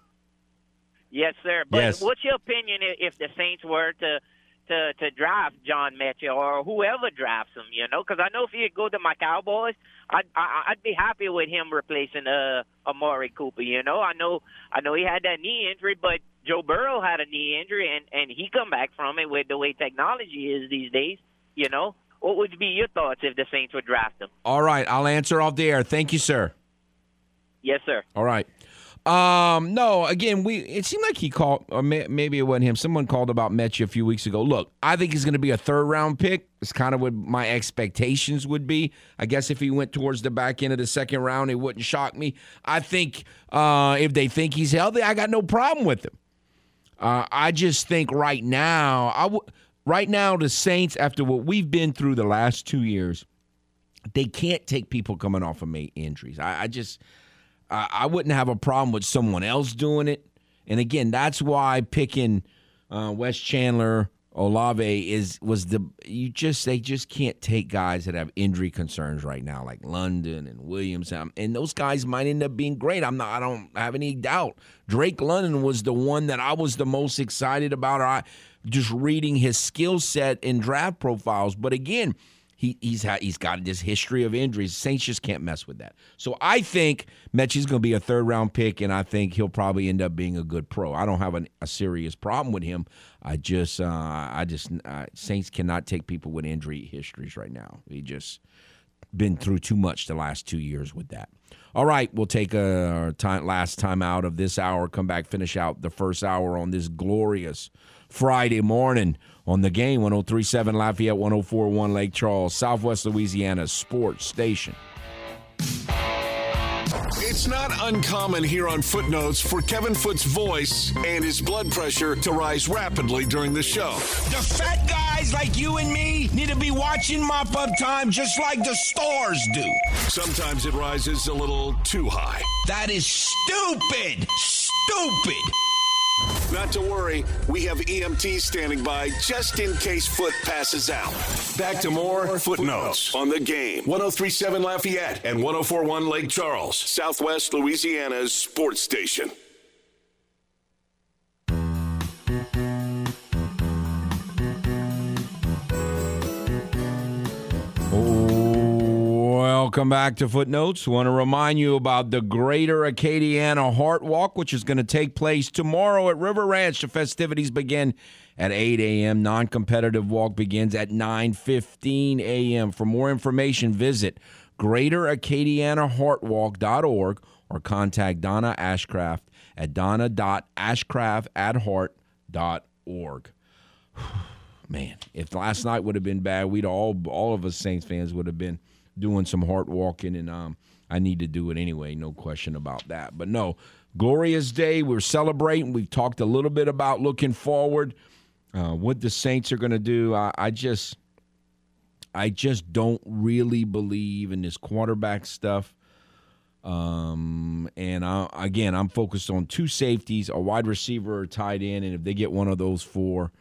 Yes, sir. But yes. What's your opinion if the Saints were to to, to draft John Metchie or whoever drafts him, you know? Because I know if he'd go to my Cowboys, I'd, I'd be happy with him replacing uh, Amari Cooper, you know? I know I know he had that knee injury, but Joe Burrow had a knee injury, and, and he come back from it with the way technology is these days, you know? What would be your thoughts if the Saints would draft him? All right. I'll answer off the air. Thank you, sir. Yes, sir. All right. Um, no, again, we it seemed like he called, or may, maybe it wasn't him. Someone called about Metchie a few weeks ago. Look, I think he's going to be a third-round pick. It's kind of what my expectations would be. I guess if he went towards the back end of the second round, it wouldn't shock me. I think uh, if they think he's healthy, I got no problem with him. Uh, I just think right now, I w- right now the Saints, after what we've been through the last two years, they can't take people coming off of injuries. I, I just... I wouldn't have a problem with someone else doing it. And, again, that's why picking uh, Wes Chandler, Olave, is was the – you just – they just can't take guys that have injury concerns right now, like London and Williams. And those guys might end up being great. I'm not, I don't have any doubt. Drake London was the one that I was the most excited about, or I, just reading his skill set in draft profiles. But, again, He, he's ha- he's got this history of injuries. Saints just can't mess with that. So I think Metchie's going to be a third-round pick, and I think he'll probably end up being a good pro. I don't have an, a serious problem with him. I just, uh, I just, uh, Saints cannot take people with injury histories right now. He just been through too much the last two years with that. All right, we'll take a, our time, last time out of this hour, come back, finish out the first hour on this glorious Friday morning. On the Game, one oh three point seven Lafayette, one oh four point one Lake Charles, Southwest Louisiana Sports Station. It's not uncommon here on Footnotes for Kevin Foot's voice and his blood pressure to rise rapidly during the show. The fat guys like you and me need to be watching mop-up time just like the stars do. Sometimes it rises a little too high. That is stupid! Stupid! Not to worry, we have E M Ts standing by just in case Foot passes out. Back, Back to more, more Footnotes on the Game. one oh three point seven Lafayette and one oh four point one Lake Charles, Southwest Louisiana's sports station. Welcome back to Footnotes. I want to remind you about the Greater Acadiana Heart Walk, which is going to take place tomorrow at River Ranch. The festivities begin at eight a.m. Non-competitive walk begins at nine fifteen a.m. For more information, visit greater acadiana heart walk dot org or contact Donna Ashcraft at donna dot ashcraft at heart dot org. Man, if last night would have been bad, we'd all, all of us Saints fans would have been doing some heart walking, and um, I need to do it anyway, no question about that. But, no, glorious day. We're celebrating. We've talked a little bit about looking forward, uh, what the Saints are going to do. I, I just I just don't really believe in this quarterback stuff. Um, and, I, again, I'm focused on two safeties, a wide receiver or tight end, and if they get one of those four,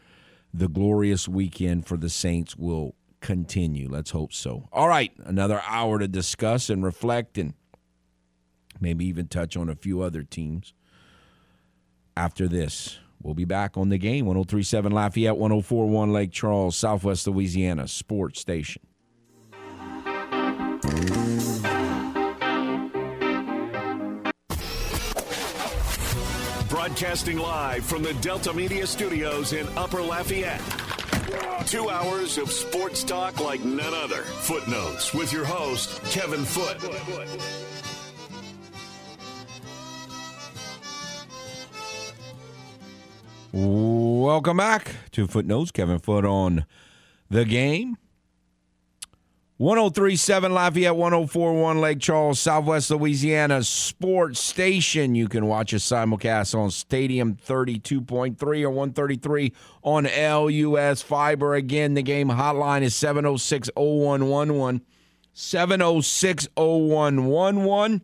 the glorious weekend for the Saints will continue. Let's hope so. All right, another hour to discuss and reflect and maybe even touch on a few other teams. After this, we'll be back on The Game, one oh three point seven Lafayette, one oh four point one Lake Charles, Southwest Louisiana Sports Station. Broadcasting live from the Delta Media Studios in Upper Lafayette. Two hours of sports talk like none other. Footnotes with your host, Kevin Foote. Welcome back to Footnotes. Kevin Foote on The Game. one oh three point seven Lafayette, one oh four point one Lake Charles, Southwest Louisiana Sports Station. You can watch a simulcast on Stadium thirty-two point three or one thirty-three on L U S Fiber. Again, the game hotline is seven oh six, oh one one one, seven oh six, oh one one one.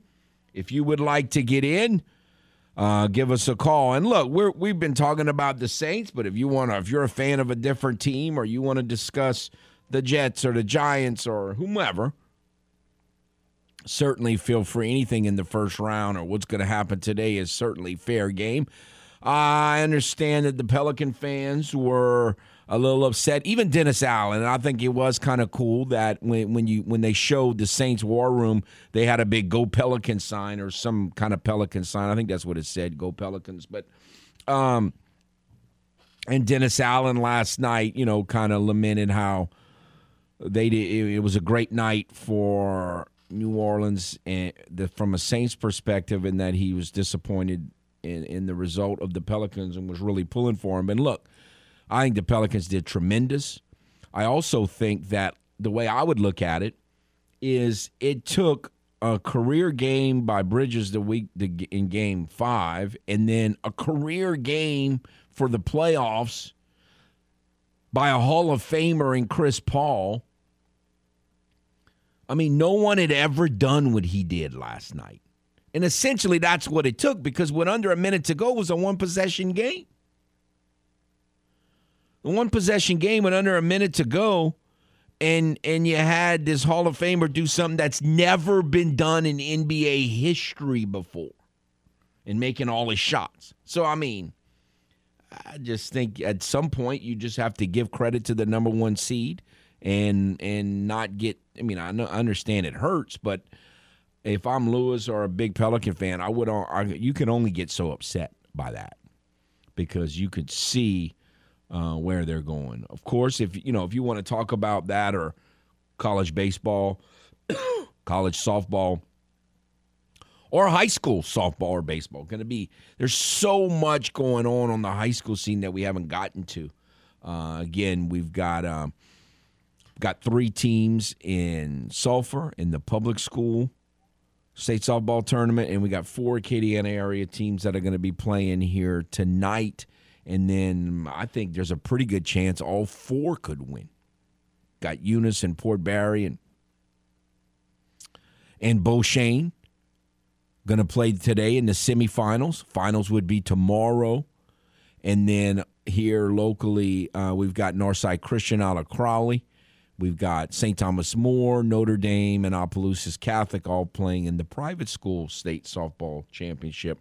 If you would like to get in, uh, give us a call. And look, we're, we've been talking about the Saints, but if you want to, if you're a fan of a different team or you want to discuss the Jets or the Giants or whomever, certainly feel free. Anything in the first round or what's going to happen today is certainly fair game. I understand that the Pelican fans were a little upset, even Dennis Allen. And I think it was kind of cool that when when you when they showed the Saints War Room, they had a big Go Pelican sign or some kind of Pelican sign. I think that's what it said, Go Pelicans. But um, and Dennis Allen last night, you know, kind of lamented how They did, it was a great night for New Orleans and the, from a Saints perspective, in that he was disappointed in, in the result of the Pelicans and was really pulling for him. And look, I think the Pelicans did tremendous. I also think that the way I would look at it is it took a career game by Bridges the week the, in game five and then a career game for the playoffs by a Hall of Famer in Chris Paul. I mean, no one had ever done what he did last night. And essentially that's what it took, because with under a minute to go was a one-possession game. A one-possession game with under a minute to go, and, and you had this Hall of Famer do something that's never been done in N B A history before and making all his shots. So, I mean, I just think at some point you just have to give credit to the number one seed and and not get – I mean, I, know, I understand it hurts, but if I'm Lewis or a big Pelican fan, I would I, you can only get so upset by that, because you could see uh, where they're going. Of course, if you know if you want to talk about that or college baseball, college softball, or high school softball or baseball. Going to be there's so much going on on the high school scene that we haven't gotten to. Uh, again, we've got um, got three teams in Sulphur in the public school state softball tournament, and we got four Acadiana area teams that are going to be playing here tonight. And then I think there's a pretty good chance all four could win. Got Eunice and Port Barry and and Beauchene. Going to play today in the semifinals. Finals would be tomorrow. And then here locally, uh, we've got Northside Christian out of Crowley. We've got Saint Thomas More, Notre Dame, and Opelousas Catholic all playing in the private school state softball championship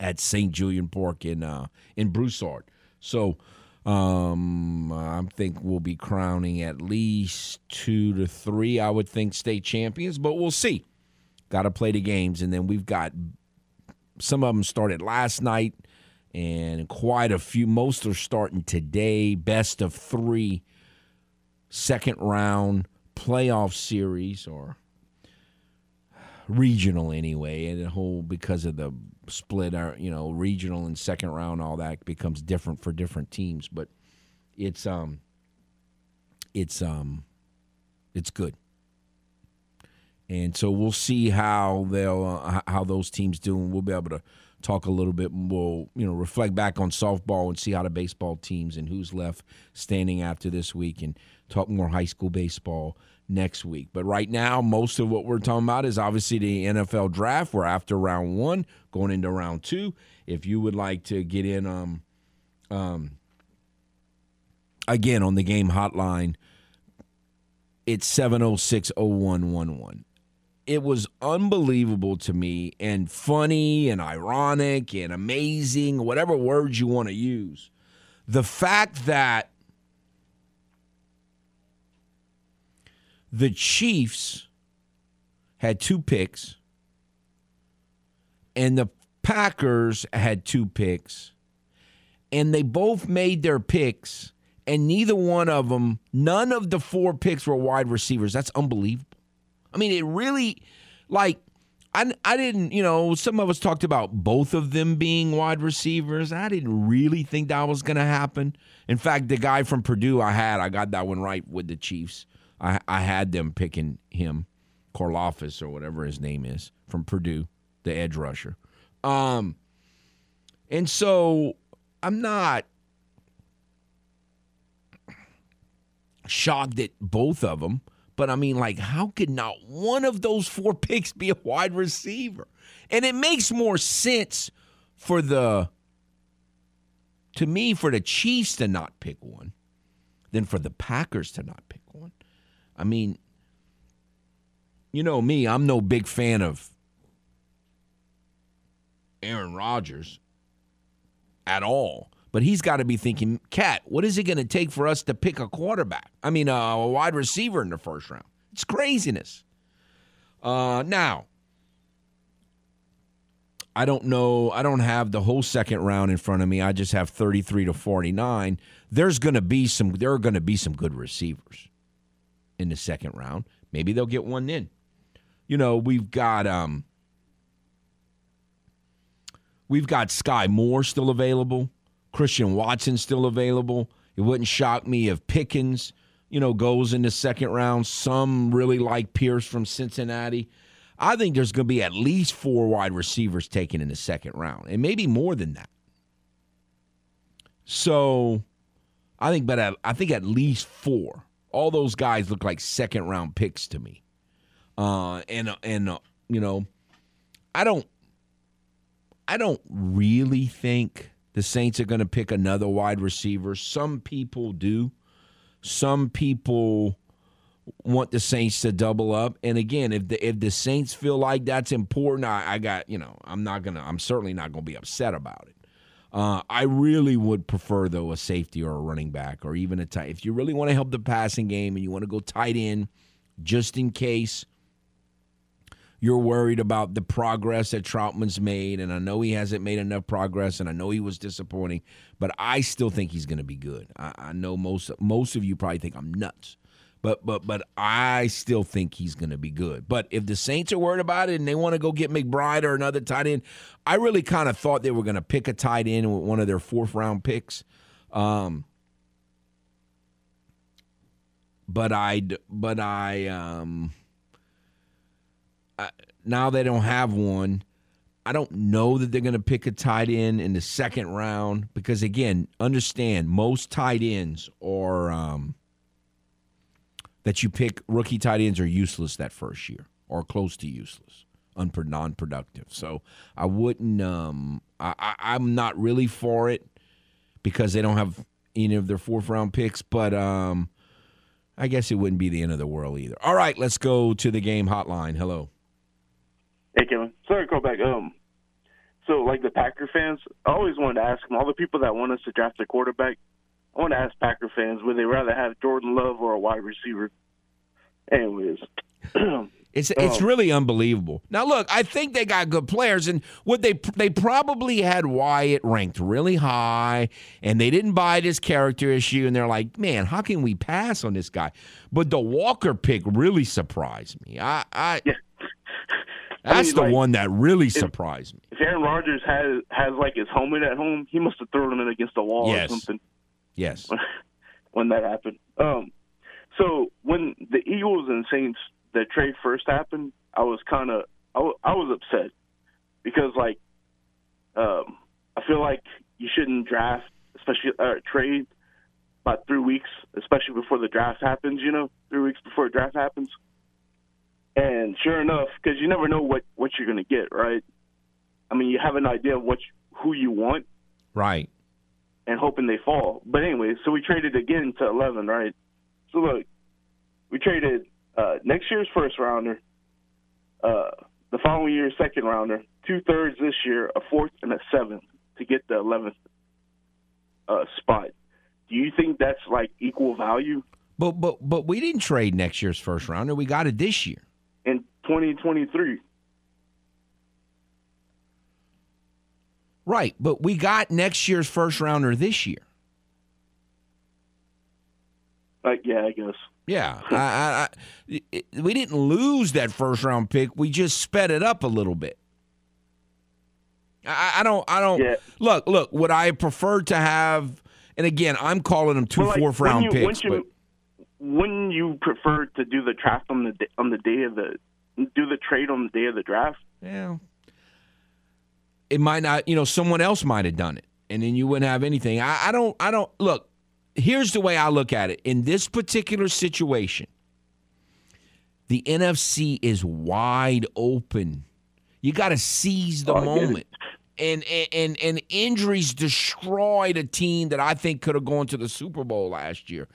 at Saint Julian Park in uh, in Broussard. So um, I think we'll be crowning at least two to three, I would think, state champions, but we'll see. Got to play the games, and then we've got some of them started last night, and quite a few. Most are starting today. Best of three, second round playoff series or regional anyway, and the whole because of the split, you know, regional and second round, all that becomes different for different teams. But it's um, it's um, it's good. And so we'll see how they'll uh, how those teams do, and we'll be able to talk a little bit more, you know, reflect back on softball and see how the baseball teams and who's left standing after this week, and talk more high school baseball next week. But right now, most of what we're talking about is obviously the N F L draft. We're after round one, going into round two. If you would like to get in, um, um, again, on the game hotline, it's seven oh six, oh one one one. It was unbelievable to me, and funny and ironic and amazing, whatever words you want to use. The fact that the Chiefs had two picks and the Packers had two picks, and they both made their picks, and neither one of them, none of the four picks were wide receivers. That's unbelievable. I mean, it really, like, I, I didn't, you know, some of us talked about both of them being wide receivers. I didn't really think that was going to happen. In fact, the guy from Purdue I had, I got that one right with the Chiefs. I, I had them picking him, Karloffis or whatever his name is, from Purdue, the edge rusher. Um, and so I'm not shocked at both of them. But, I mean, like, how could not one of those four picks be a wide receiver? And it makes more sense for the, to me, for the Chiefs to not pick one than for the Packers to not pick one. I mean, you know me, I'm no big fan of Aaron Rodgers at all. But he's got to be thinking, Cat, what is it going to take for us to pick a quarterback? I mean, uh, a wide receiver in the first round. It's craziness. Uh, now, I don't know. I don't have the whole second round in front of me. I just have thirty-three to forty-nine. There's going to be some. There are going to be some good receivers in the second round. Maybe they'll get one in. You know, we've got um, we've got Skyy Moore still available. Christian Watson still available. It wouldn't shock me if Pickens, you know, goes in the second round. Some really like Pierce from Cincinnati. I think there's going to be at least four wide receivers taken in the second round, and maybe more than that. So I think, but I think at least four. All those guys look like second round picks to me. Uh, and and uh, you know, I don't, I don't really think the Saints are going to pick another wide receiver. Some people do. Some people want the Saints to double up. And again, if the if the Saints feel like that's important, I, I got you know I'm not gonna I'm certainly not gonna be upset about it. Uh, I really would prefer though a safety or a running back or even a tight. If you really want to help the passing game and you want to go tight end, just in case you're worried about the progress that Troutman's made, and I know he hasn't made enough progress, and I know he was disappointing, but I still think he's going to be good. I, I know most most of you probably think I'm nuts, but but but I still think he's going to be good. But if the Saints are worried about it and they want to go get McBride or another tight end, I really kind of thought they were going to pick a tight end with one of their fourth-round picks. Um, but I but I um. Now they don't have one. I don't know that they're going to pick a tight end in the second round because, again, understand most tight ends are um, that you pick rookie tight ends are useless that first year or close to useless, unpro- non-productive. So I wouldn't um, – I, I'm not really for it because they don't have any of their fourth-round picks, but um, I guess it wouldn't be the end of the world either. All right, let's go to the game hotline. Hello. Hey, Kevin. Sorry to call back. Um, so, like the Packer fans, I always wanted to ask them, all the people that want us to draft a quarterback, I want to ask Packer fans, would they rather have Jordan Love or a wide receiver? Anyways. it's it's um, really unbelievable. Now, look, I think they got good players, and what they they probably had Wyatt ranked really high, and they didn't buy this character issue, and they're like, man, how can we pass on this guy? But the Walker pick really surprised me. I, I yeah. That's I mean, the like, one that really if, surprised me. If Aaron Rodgers has, has, like, his helmet at home, he must have thrown him in against the wall yes. or something. Yes. When, when that happened. Um, so when the Eagles and Saints, the trade first happened, I was kind of I, w- I was upset because, like, um, I feel like you shouldn't draft, especially uh, trade, about three weeks, especially before the draft happens, you know, three weeks before the draft happens. And sure enough, because you never know what, what you're going to get, right? I mean, you have an idea of what who you want. Right. And hoping they fall. But anyway, so we traded again to eleven, right? So, look, we traded uh, next year's first-rounder, uh, the following year's second-rounder, two-thirds this year, a fourth, and a seventh to get the eleventh uh, spot. Do you think that's, like, equal value? But but but we didn't trade next year's first-rounder. We got it this year. In twenty twenty-three. Right, but we got next year's first-rounder this year. Like, yeah, I guess. Yeah. I, I, I, we didn't lose that first-round pick. We just sped it up a little bit. I, I don't – I don't. Yeah. Look, look, would I prefer to have – and, again, I'm calling them two well, like, fourth-round you, picks. Wouldn't you, wouldn't you prefer to do the draft on the, on the day of the – do the trade on the day of the draft? Yeah. It might not – you know, someone else might have done it, and then you wouldn't have anything. I, I don't – I don't – look. Here's the way I look at it. In this particular situation, the N F C is wide open. You got to seize the oh, moment. And, and and and injuries destroyed a team that I think could have gone to the Super Bowl last year.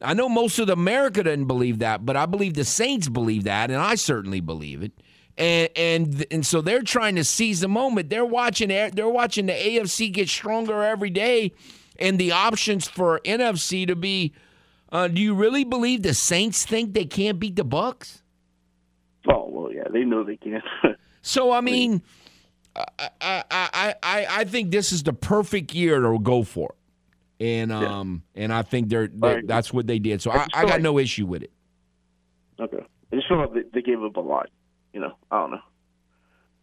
I know most of America didn't believe that, but I believe the Saints believe that, and I certainly believe it. And and and so they're trying to seize the moment. They're watching. They're watching the A F C get stronger every day. And the options for N F C to be, uh, do you really believe the Saints think they can't beat the Bucks? Oh, well, yeah, they know they can't. So, I mean, I, I I I think this is the perfect year to go for it. And um yeah. and I think they're, they're right. That's what they did. So I, I, I got like, no issue with it. Okay, I just feel like they, they gave up a lot. You know, I don't know.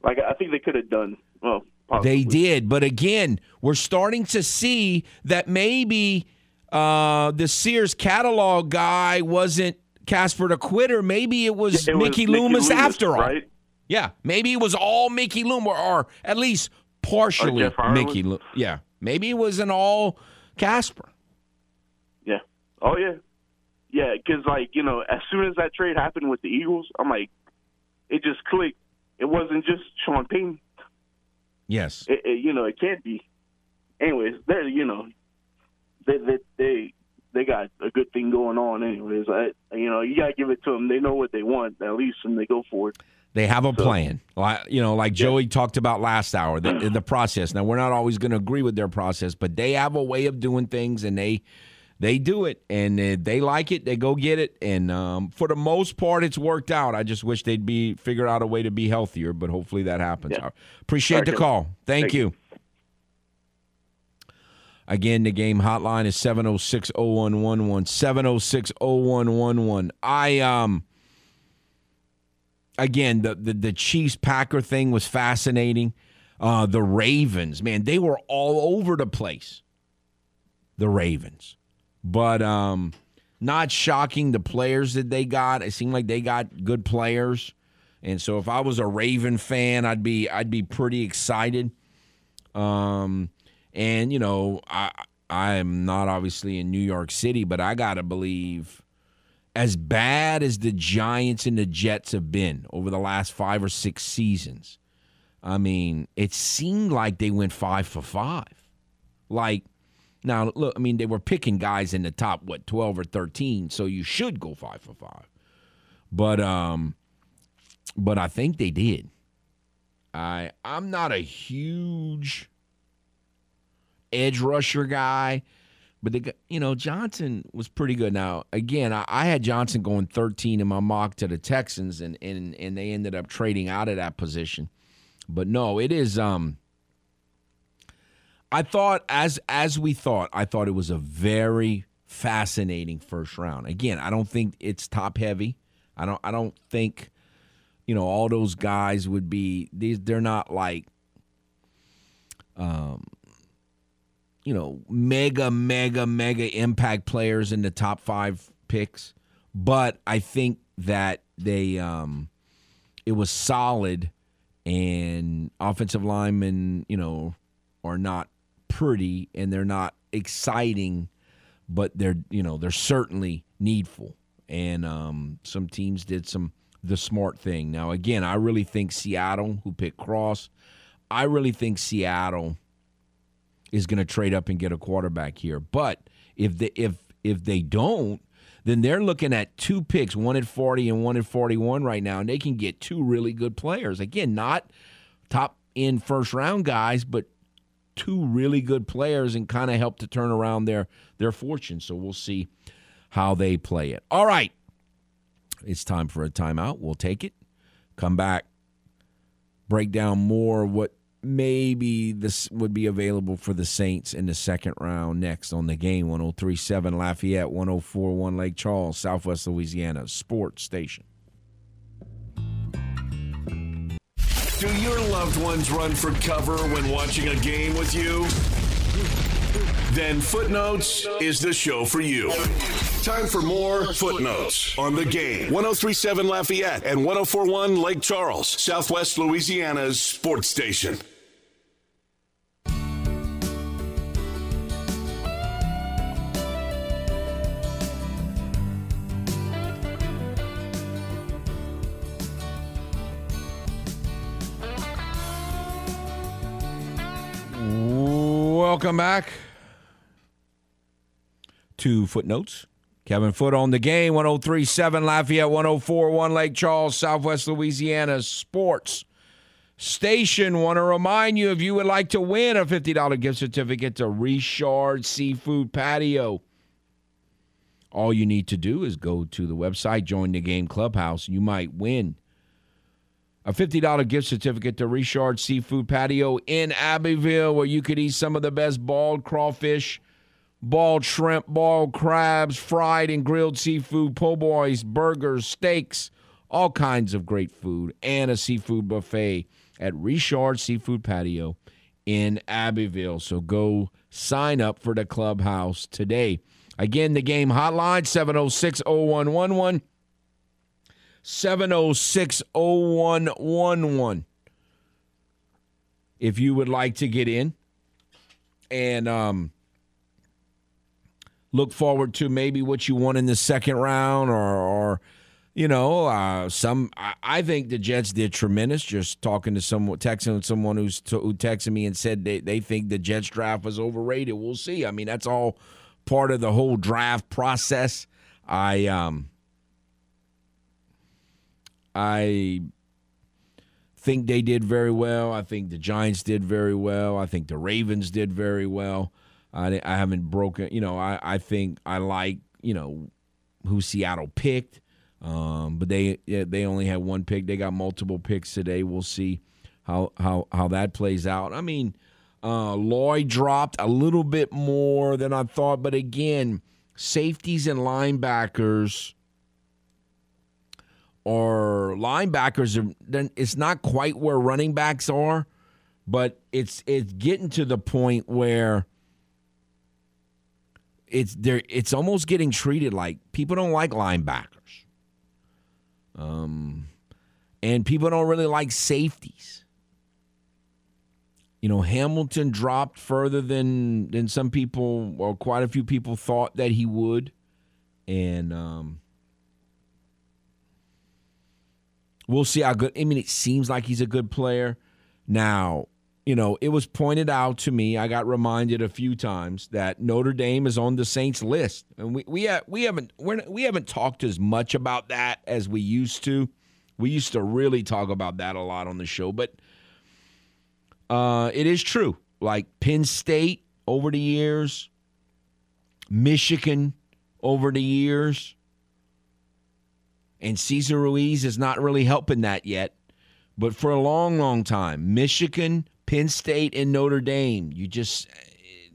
Like I think they could have done well. Possibly. They did, but again, we're starting to see that maybe uh, the Sears catalog guy wasn't Casper the Quitter. Maybe it was, yeah, it Mickey, was Loomis Mickey Loomis after right? all. Yeah, maybe it was all Mickey Loomis, or at least partially Mickey Loomis. Yeah, maybe it was an all Casper. Yeah. Oh, yeah. Yeah, because, like, you know, as soon as that trade happened with the Eagles, I'm like, it just clicked. It wasn't just Sean Payton. Yes, it, it, you know it can't be. Anyways, they're you know, they they they, they got a good thing going on. Anyways, I, you know you gotta give it to them. They know what they want at least, and they go for it. They have a so, plan, like, you know, like yeah. Joey talked about last hour. The, the process. Now we're not always going to agree with their process, but they have a way of doing things, and they they do it, and they, they like it. They go get it, and um, for the most part, it's worked out. I just wish they'd be figure out a way to be healthier, but hopefully that happens. Yeah. I appreciate All right, the call. Thank, thank you. you. Again, the game hotline is seven oh six, oh one one one. seven oh six, oh one one one. I um, again, the the, the Chiefs-Packer thing was fascinating. Uh, the Ravens, man, they were all over the place. The Ravens. But um, not shocking, the players that they got. It seemed like they got good players, and so if I was a Raven fan, I'd be I'd be pretty excited. Um, and you know, I I am not obviously in New York City, but I gotta believe, as bad as the Giants and the Jets have been over the last five or six seasons, I mean, it seemed like they went five for five, like. Now, look, I mean, they were picking guys in the top, what, twelve or thirteen, so you should go five for five. But um, but I think they did. I, I'm not a huge edge rusher guy, but, the, you know, Johnson was pretty good. Now, again, I, I had Johnson going thirteen in my mock to the Texans, and, and, and they ended up trading out of that position. But, no, it is – um. I thought, as as we thought, I thought it was a very fascinating first round. Again, I don't think it's top heavy. I don't I don't think, you know, all those guys would be these. They're not like, um, you know, mega mega mega impact players in the top five picks. But I think that they um, it was solid, and offensive linemen, you know, are not pretty and they're not exciting, but they're, you know, they're certainly needful. And um, some teams did some the smart thing. Now, again, I really think Seattle, who picked Cross, I really think Seattle is going to trade up and get a quarterback here. But if the if if they don't, then they're looking at two picks, one at forty and one at forty-one right now, and they can get two really good players. Again, not top-end first-round guys, but two really good players and kind of help to turn around their, their fortune. So we'll see how they play it. All right, it's time for a timeout. We'll take it, come back, break down more what maybe this would be available for the Saints in the second round next on The Game, one oh three point seven Lafayette, one oh four point one Lake Charles, Southwest Louisiana Sports Station. Do your loved ones run for cover when watching a game with you? Then Footnotes is the show for you. Time for more Footnotes on The Game. one oh three point seven Lafayette and one oh four point one Lake Charles, Southwest Louisiana's sports station. Welcome back to Footnotes. Kevin Foot on The Game, one oh three point seven Lafayette, one oh four point one Lake Charles, Southwest Louisiana Sports Station. Want to remind you, if you would like to win a fifty dollars gift certificate to Richard Seafood Patio, all you need to do is go to the website, join The Game Clubhouse, and you might win a fifty dollars gift certificate to Richard Seafood Patio in Abbeville, where you could eat some of the best balled crawfish, balled shrimp, balled crabs, fried and grilled seafood, po' boys, burgers, steaks, all kinds of great food, and a seafood buffet at Richard Seafood Patio in Abbeville. So go sign up for the clubhouse today. Again, the game hotline, seven oh six, oh one one one. seven oh six, oh one one one. If you would like to get in and um, look forward to maybe what you want in the second round, or, or you know, uh, some. I, I think the Jets did tremendous. Just talking to someone, texting someone who's t- who texted me and said they, they think the Jets draft was overrated. We'll see. I mean, that's all part of the whole draft process. I um. I think they did very well. I think the Giants did very well. I think the Ravens did very well. I, I haven't broken, you know, I, I think I like, you know, who Seattle picked. Um, but they they only had one pick. They got multiple picks today. We'll see how how, how that plays out. I mean, uh, Lloyd dropped a little bit more than I thought. But, again, safeties and linebackers – or linebackers, then it's not quite where running backs are, but it's it's getting to the point where it's there. It's almost getting treated like people don't like linebackers, um, and people don't really like safeties. You know, Hamilton dropped further than than some people, or quite a few people, thought that he would, and. Um, We'll see how good – I mean, it seems like he's a good player. Now, you know, it was pointed out to me, I got reminded a few times, that Notre Dame is on the Saints list. And we we, we haven't we're, we haven't talked as much about that as we used to. We used to really talk about that a lot on the show. But uh, it is true. Like Penn State over the years, Michigan over the years – and Cesar Ruiz is not really helping that yet. But for a long, long time, Michigan, Penn State, and Notre Dame, you just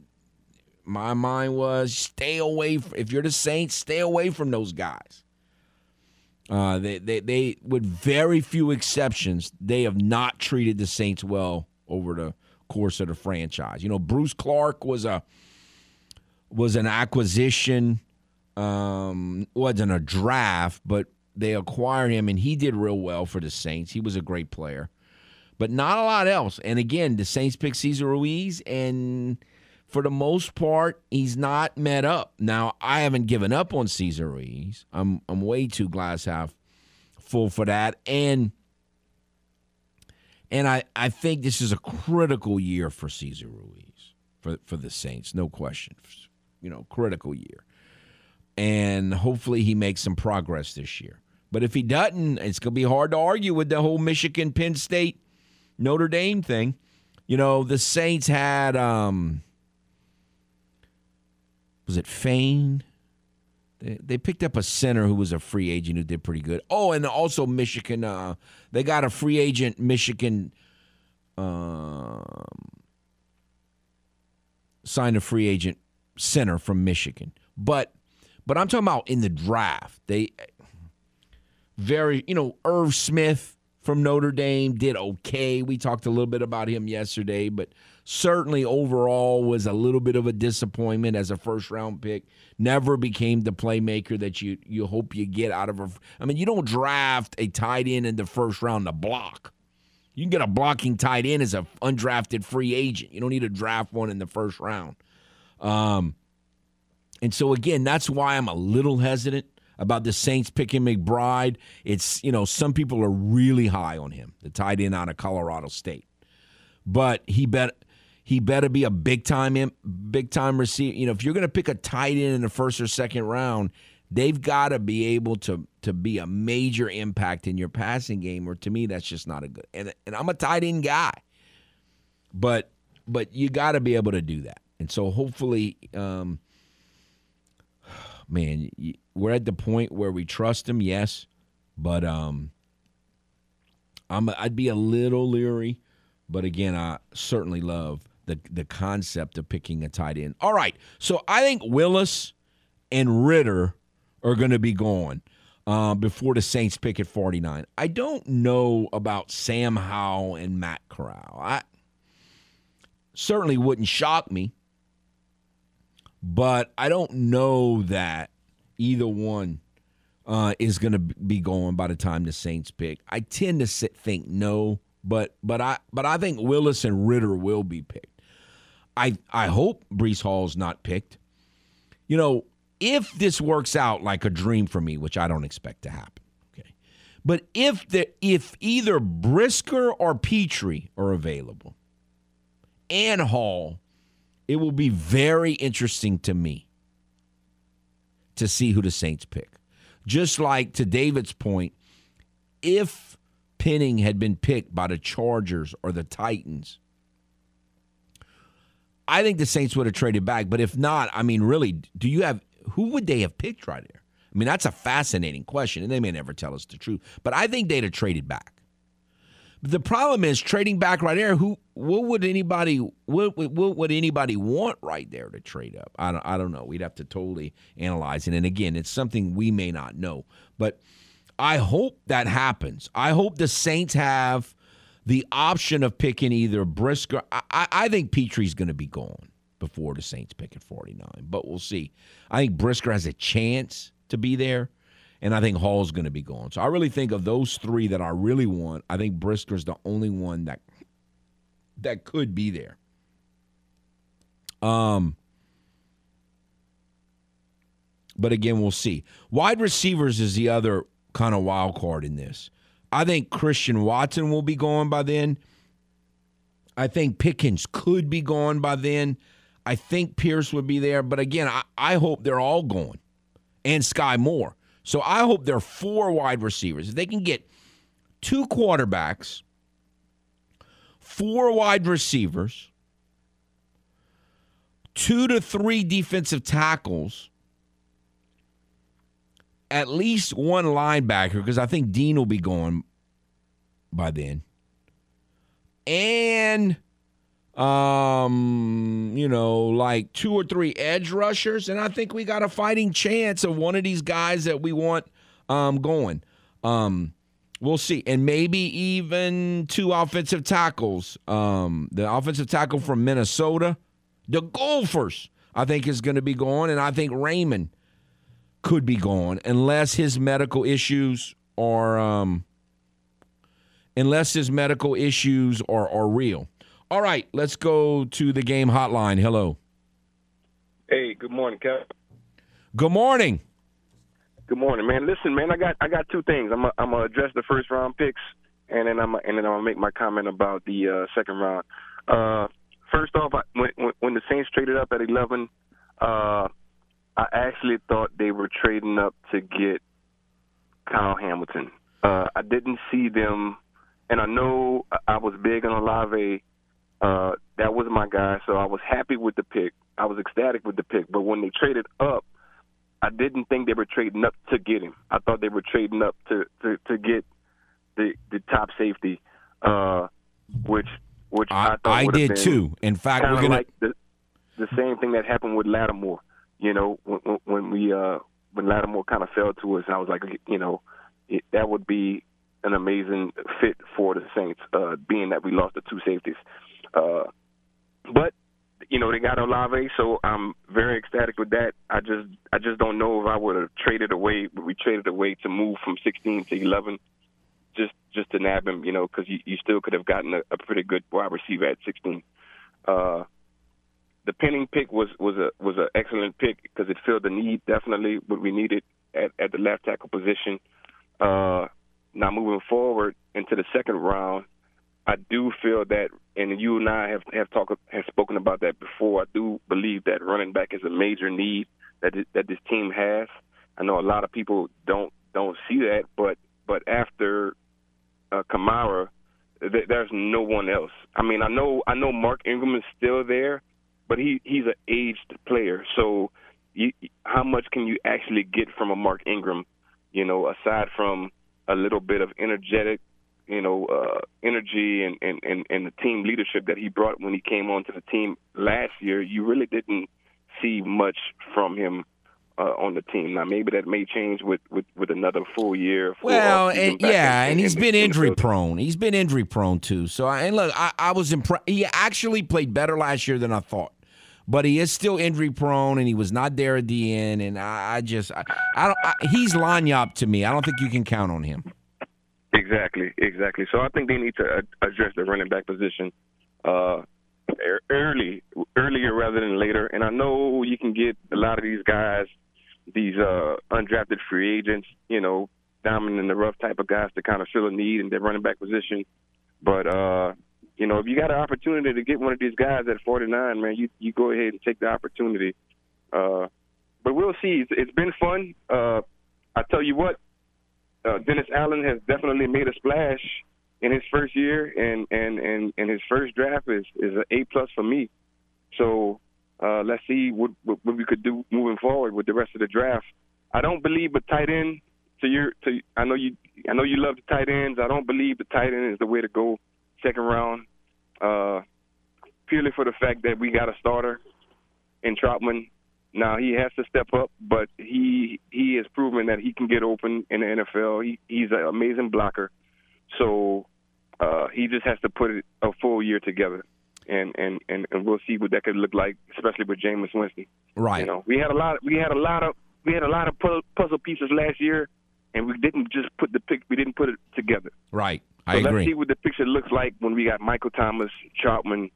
– my mind was stay away. If you're the Saints, stay away from those guys. Uh, they, they, they, with very few exceptions, they have not treated the Saints well over the course of the franchise. You know, Bruce Clark was a was an acquisition, um, wasn't a draft, but – they acquired him, and he did real well for the Saints. He was a great player. But not a lot else. And, again, the Saints picked Cesar Ruiz, and for the most part, he's not met up. Now, I haven't given up on Cesar Ruiz. I'm I'm way too glass half full for that. And and I, I think this is a critical year for Cesar Ruiz, for, for the Saints, no question. You know, critical year. And hopefully he makes some progress this year. But if he doesn't, it's going to be hard to argue with the whole Michigan, Penn State, Notre Dame thing. You know, the Saints had, um, was it Fain? They, they picked up a center who was a free agent who did pretty good. Oh, and also Michigan. Uh, they got a free agent Michigan, um, signed a free agent center from Michigan. But but I'm talking about in the draft. They very, you know, Irv Smith from Notre Dame did okay. We talked a little bit about him yesterday, but certainly overall was a little bit of a disappointment as a first-round pick. Never became the playmaker that you you hope you get out of a – I mean, you don't draft a tight end in the first round to block. You can get a blocking tight end as an undrafted free agent. You don't need to draft one in the first round. Um, and so, again, that's why I'm a little hesitant about the Saints picking McBride. It's, you know, some people are really high on him, the tight end out of Colorado State. But he bet he better be a big time big time receiver. You know, if you're going to pick a tight end in the first or second round, they've got to be able to to be a major impact in your passing game. Or to me, that's just not a good. And and I'm a tight end guy, but but you got to be able to do that. And so hopefully, um, man. You, We're at the point where we trust him, yes, but um, I'm I'd be a little leery. But again, I certainly love the the concept of picking a tight end. All right, so I think Willis and Ritter are going to be gone uh, before the Saints pick at forty-nine. I don't know about Sam Howell and Matt Corral. I certainly wouldn't shock me, but I don't know that either one uh, is going to be going by the time the Saints pick. I tend to sit, think no, but but I but I think Willis and Ritter will be picked. I I hope Breece Hall's not picked. You know, if this works out like a dream for me, which I don't expect to happen. Okay, but if the if either Brisker or Petrie are available, and Hall, it will be very interesting to me to see who the Saints pick. Just like, to David's point, if Penning had been picked by the Chargers or the Titans, I think the Saints would have traded back. But if not, I mean, really, do you have who would they have picked right there? I mean, that's a fascinating question, and they may never tell us the truth. But I think they'd have traded back. But the problem is trading back right there. Who? What would anybody? What, what, what would anybody want right there to trade up? I don't. I don't know. We'd have to totally analyze it. And again, it's something we may not know. But I hope that happens. I hope the Saints have the option of picking either Brisker. I, I, I think Petrie's going to be gone before the Saints pick at forty-nine. But we'll see. I think Brisker has a chance to be there. And I think Hall's going to be gone. So I really think of those three that I really want, I think Brisker's the only one that that could be there. Um, but again, we'll see. Wide receivers is the other kind of wild card in this. I think Christian Watson will be gone by then. I think Pickens could be gone by then. I think Pierce would be there. But again, I, I hope they're all gone. And Skyy Moore. So I hope there are four wide receivers. If they can get two quarterbacks, four wide receivers, two to three defensive tackles, at least one linebacker, because I think Dean will be gone by then, and, um, you know, like two or three edge rushers, and I think we got a fighting chance of one of these guys that we want um, going. Um, we'll see. And maybe even two offensive tackles. Um, the offensive tackle from Minnesota, the Gophers, I think is going to be going, and I think Raymond could be gone unless his medical issues are um, unless his medical issues are, are real. All right, let's go to the game hotline. Hello. Hey, good morning, Kevin. Good morning. Good morning, man. Listen, man, I got I got two things. I'm a, I'm gonna address the first round picks, and then I'm a, and then I'm gonna make my comment about the uh, second round. Uh, first off, I, when when the Saints traded up at eleven, uh, I actually thought they were trading up to get Kyle Hamilton. Uh, I didn't see them, and I know I was big on Olave. Uh, that was my guy, so I was happy with the pick. I was ecstatic with the pick, but when they traded up, I didn't think they were trading up to get him. I thought they were trading up to, to, to get the the top safety, uh, which which I, I thought I did been too. In fact, we're gonna like the, the same thing that happened with Lattimore. You know, when, when we uh, when Lattimore kind of fell to us, and I was like, you know, it, that would be an amazing fit for the Saints, uh, being that we lost the two safeties. Uh, but you know, they got Olave, so I'm very ecstatic with that. I just, I just don't know if I would have traded away. But we traded away to move from sixteen to eleven, just, just to nab him, you know, because you, you still could have gotten a, a pretty good wide receiver at sixteen. Uh, the Penning pick was, was a was an excellent pick because it filled the need, definitely what we needed at, at the left tackle position. Uh, now moving forward into the second round, I do feel that, and you and I have have talked have spoken about that before. I do believe that running back is a major need that it, that this team has. I know a lot of people don't don't see that, but but after uh, Kamara, th- there's no one else. I mean, I know I know Mark Ingram is still there, but he, he's an aged player. So, you, how much can you actually get from a Mark Ingram? You know, aside from a little bit of energetic, you know, uh, energy and, and, and, and the team leadership that he brought when he came onto the team last year, you really didn't see much from him uh, on the team. Now, maybe that may change with, with, with another full year. Full well, and, yeah, in, and he's in, been injury-prone. In he's been injury-prone, too. So, I, and look, I, I was impressed. He actually played better last year than I thought. But he is still injury-prone, and he was not there at the end. And I, I just I, – I don't. I, he's Lanyap to me. I don't think you can count on him. Exactly, exactly. So I think they need to address the running back position uh, early, earlier rather than later. And I know you can get a lot of these guys, these uh, undrafted free agents, you know, diamond in the rough type of guys to kind of fill a need in their running back position. But, uh, you know, if you got an opportunity to get one of these guys at forty-nine, man, you, you go ahead and take the opportunity. Uh, but we'll see. It's, it's been fun. Uh, I tell you what. Uh, Dennis Allen has definitely made a splash in his first year, and, and, and, and his first draft is, is an A-plus for me. So uh, let's see what, what we could do moving forward with the rest of the draft. I don't believe a tight end to your to I know you I know you love the tight ends. I don't believe the tight end is the way to go second round, uh, purely for the fact that we got a starter in Troutman. Now, he has to step up, but he he has proven that he can get open in the N F L. He, he's an amazing blocker. So uh, he just has to put it a full year together, and, and, and, and we'll see what that could look like, especially with Jameis Winston. Right. You know, we had a lot. We had a lot of we had a lot of puzzle pieces last year, and we didn't just put the pick. We didn't put it together. Right. I so agree. Let's see what the picture looks like when we got Michael Thomas, Troutman,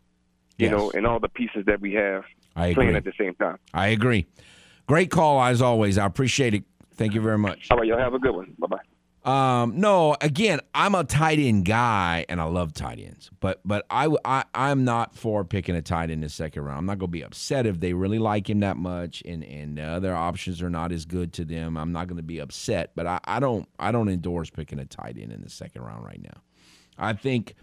you yes. know, and all the pieces that we have. I agree. Playing at the same time. I agree. Great call, as always. I appreciate it. Thank you very much. All right, y'all have a good one. Bye-bye. Um, no, again, I'm a tight end guy, and I love tight ends. But but I, I, I'm not for picking a tight end in the second round. I'm not going to be upset if they really like him that much and, and the other options are not as good to them. I'm not going to be upset. But I, I don't I don't endorse picking a tight end in the second round right now. I think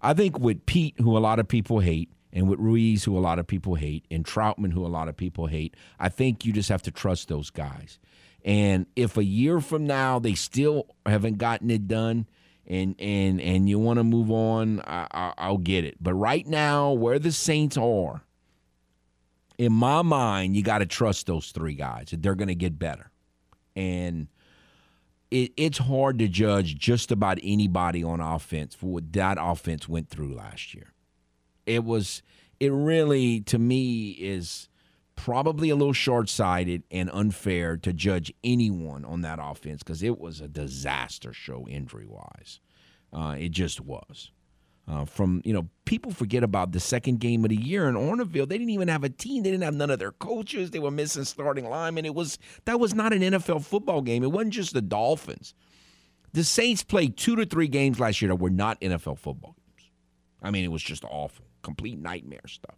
I think with Pete, who a lot of people hate, and with Ruiz, who a lot of people hate, and Troutman, who a lot of people hate, I think you just have to trust those guys. And if a year from now they still haven't gotten it done and and, and you want to move on, I, I, I'll get it. But right now, where the Saints are, in my mind, you got to trust those three guys. They're going to get better. And it, it's hard to judge just about anybody on offense for what that offense went through last year. It was, it really, to me, is probably a little short-sighted and unfair to judge anyone on that offense because it was a disaster show injury-wise. Uh, it just was. Uh, from, you know, people forget about the second game of the year in Orangeville. They didn't even have a team. They didn't have none of their coaches. They were missing starting linemen. It was, that was not an N F L football game. It wasn't just the Dolphins. The Saints played two to three games last year that were not N F L football games. I mean, it was just awful, complete nightmare stuff.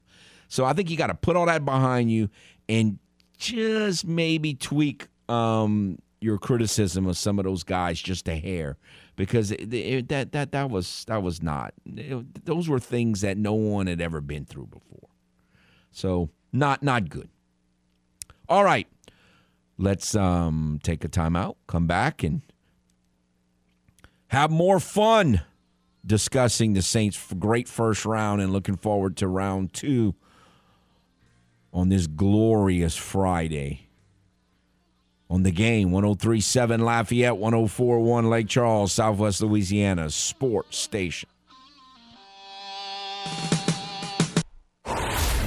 So I think you got to put all that behind you and just maybe tweak um, your criticism of some of those guys just a hair. Because it, it, that that that was that was not it, those were things that no one had ever been through before, so not not good. All right, let's um, take a timeout, come back, and have more fun discussing the Saints' great first round and looking forward to round two on this glorious Friday. On the game, one oh three point seven Lafayette, one oh four point one Lake Charles, Southwest Louisiana Sports Station.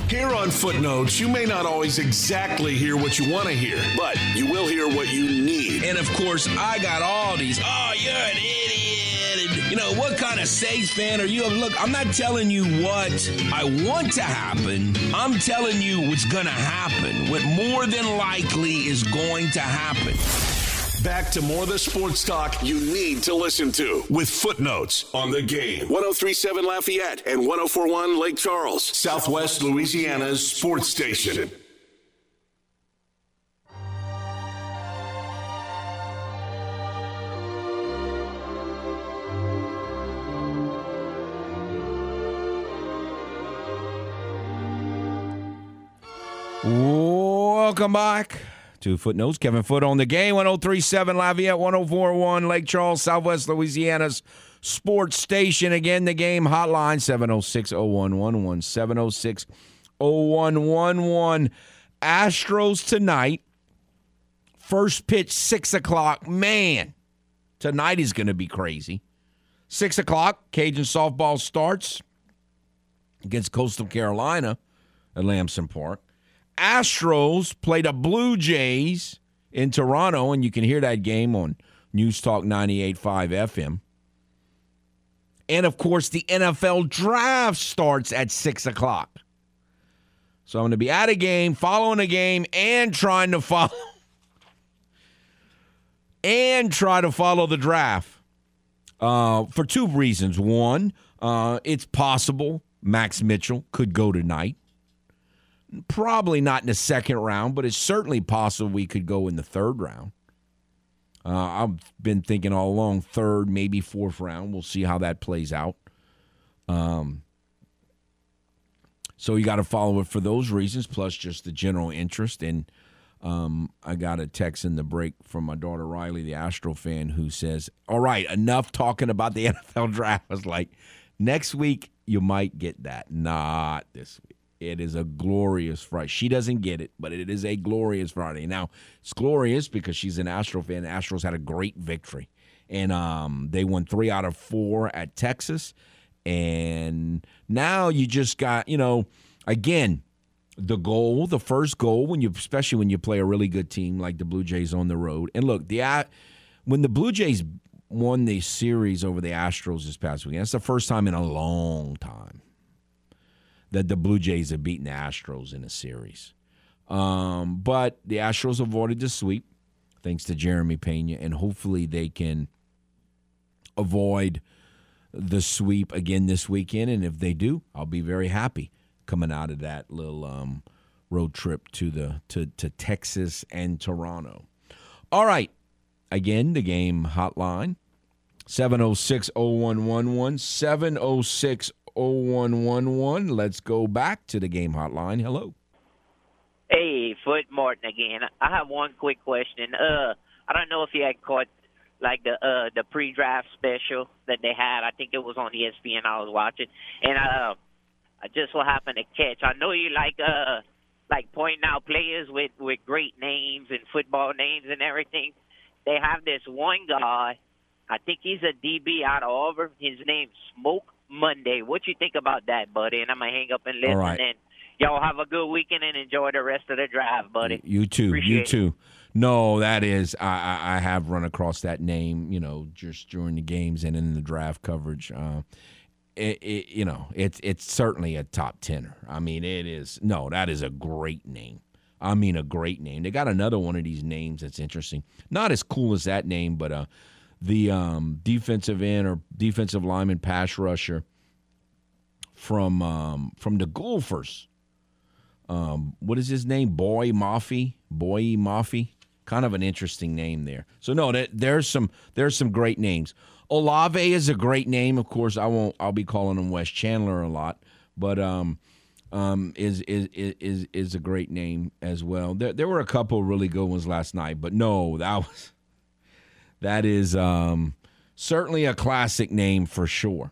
Here on Footnotes, you may not always exactly hear what you want to hear, but you will hear what you need. And, of course, I got all these, oh, you're an idiot. And, you know, what kind of Saints fan are you? Look, I'm not telling you what I want to happen. I'm telling you what's going to happen, what more than likely is going to happen. Back to more of the sports talk you need to listen to with Footnotes on the Game. one oh three point seven Lafayette and one oh four point one Lake Charles, Southwest Louisiana's sports station. Welcome back. Two Footnotes, Kevin Foote on the Game, one oh three point seven Lafayette, one oh four point one Lake Charles, Southwest Louisiana's sports station. Again, the Game hotline, seven oh six, oh one one one, seven oh six, oh one one one. Astros tonight, first pitch, six o'clock. Man, tonight is going to be crazy. six o'clock, Cajun softball starts against Coastal Carolina at Lamson Park. Astros play the Blue Jays in Toronto, and you can hear that game on News Talk ninety-eight point five F M. And, of course, the N F L Draft starts at six o'clock. So I'm going to be at a game, following a game, and trying to follow and try to follow the draft uh, for two reasons. One, uh, it's possible Max Mitchell could go tonight. Probably not in the second round, but it's certainly possible we could go in the third round. Uh, I've been thinking all along, third, maybe fourth round. We'll see how that plays out. Um, so you got to follow it for those reasons, plus just the general interest. And um, I got a text in the break from my daughter Riley, the Astro fan, who says, all right, enough talking about the N F L draft. I was like, next week you might get that. Not this week. It is a glorious Friday. She doesn't get it, but it is a glorious Friday. Now, it's glorious because she's an Astro fan. The Astros had a great victory, and um, they won three out of four at Texas. And now you just got, you know, again, the goal, the first goal, when you, especially when you play a really good team like the Blue Jays on the road. And look, the when the Blue Jays won the series over the Astros this past weekend, that's the first time in a long time that the Blue Jays have beaten the Astros in a series. Um, but the Astros avoided the sweep, thanks to Jeremy Pena, and hopefully they can avoid the sweep again this weekend. And if they do, I'll be very happy coming out of that little um, road trip to, the, to, to Texas and Toronto. All right, again, the Game hotline, seven oh six, oh one one one, seven oh six, oh one one one. Let's go back to the Game hotline. Hello. Hey, Foot Martin again. I have one quick question. Uh, I don't know if you had caught like the uh the pre-draft special that they had. I think it was on E S P N. I was watching, and uh, I just so happened to catch. I know you like uh like pointing out players with with great names and football names and everything. They have this one guy. I think he's a D B out of Auburn. His name's Smoke Monday. What you think about that, buddy? And I'm going to hang up and listen. All right. And y'all have a good weekend and enjoy the rest of the drive, buddy. You too. Appreciate you too. It. No, that is I, I have run across that name, you know, just during the games and in the draft coverage. Uh, it, it, you know, it's it's certainly a top tenner. I mean, it is. No, that is a great name. I mean, a great name. They got another one of these names that's interesting. Not as cool as that name, but uh, the um, defensive end or defensive lineman pass rusher from um, from the Gophers. Um, what is his name? Boy Mafi. Boy Mafi. Kind of an interesting name there. So no, that, there's some there's some great names. Olave is a great name, of course. I won't. I'll be calling him Wes Chandler a lot, but. Um, Um, is is is is a great name as well. There there were a couple really good ones last night, but no, that was that is um, certainly a classic name for sure.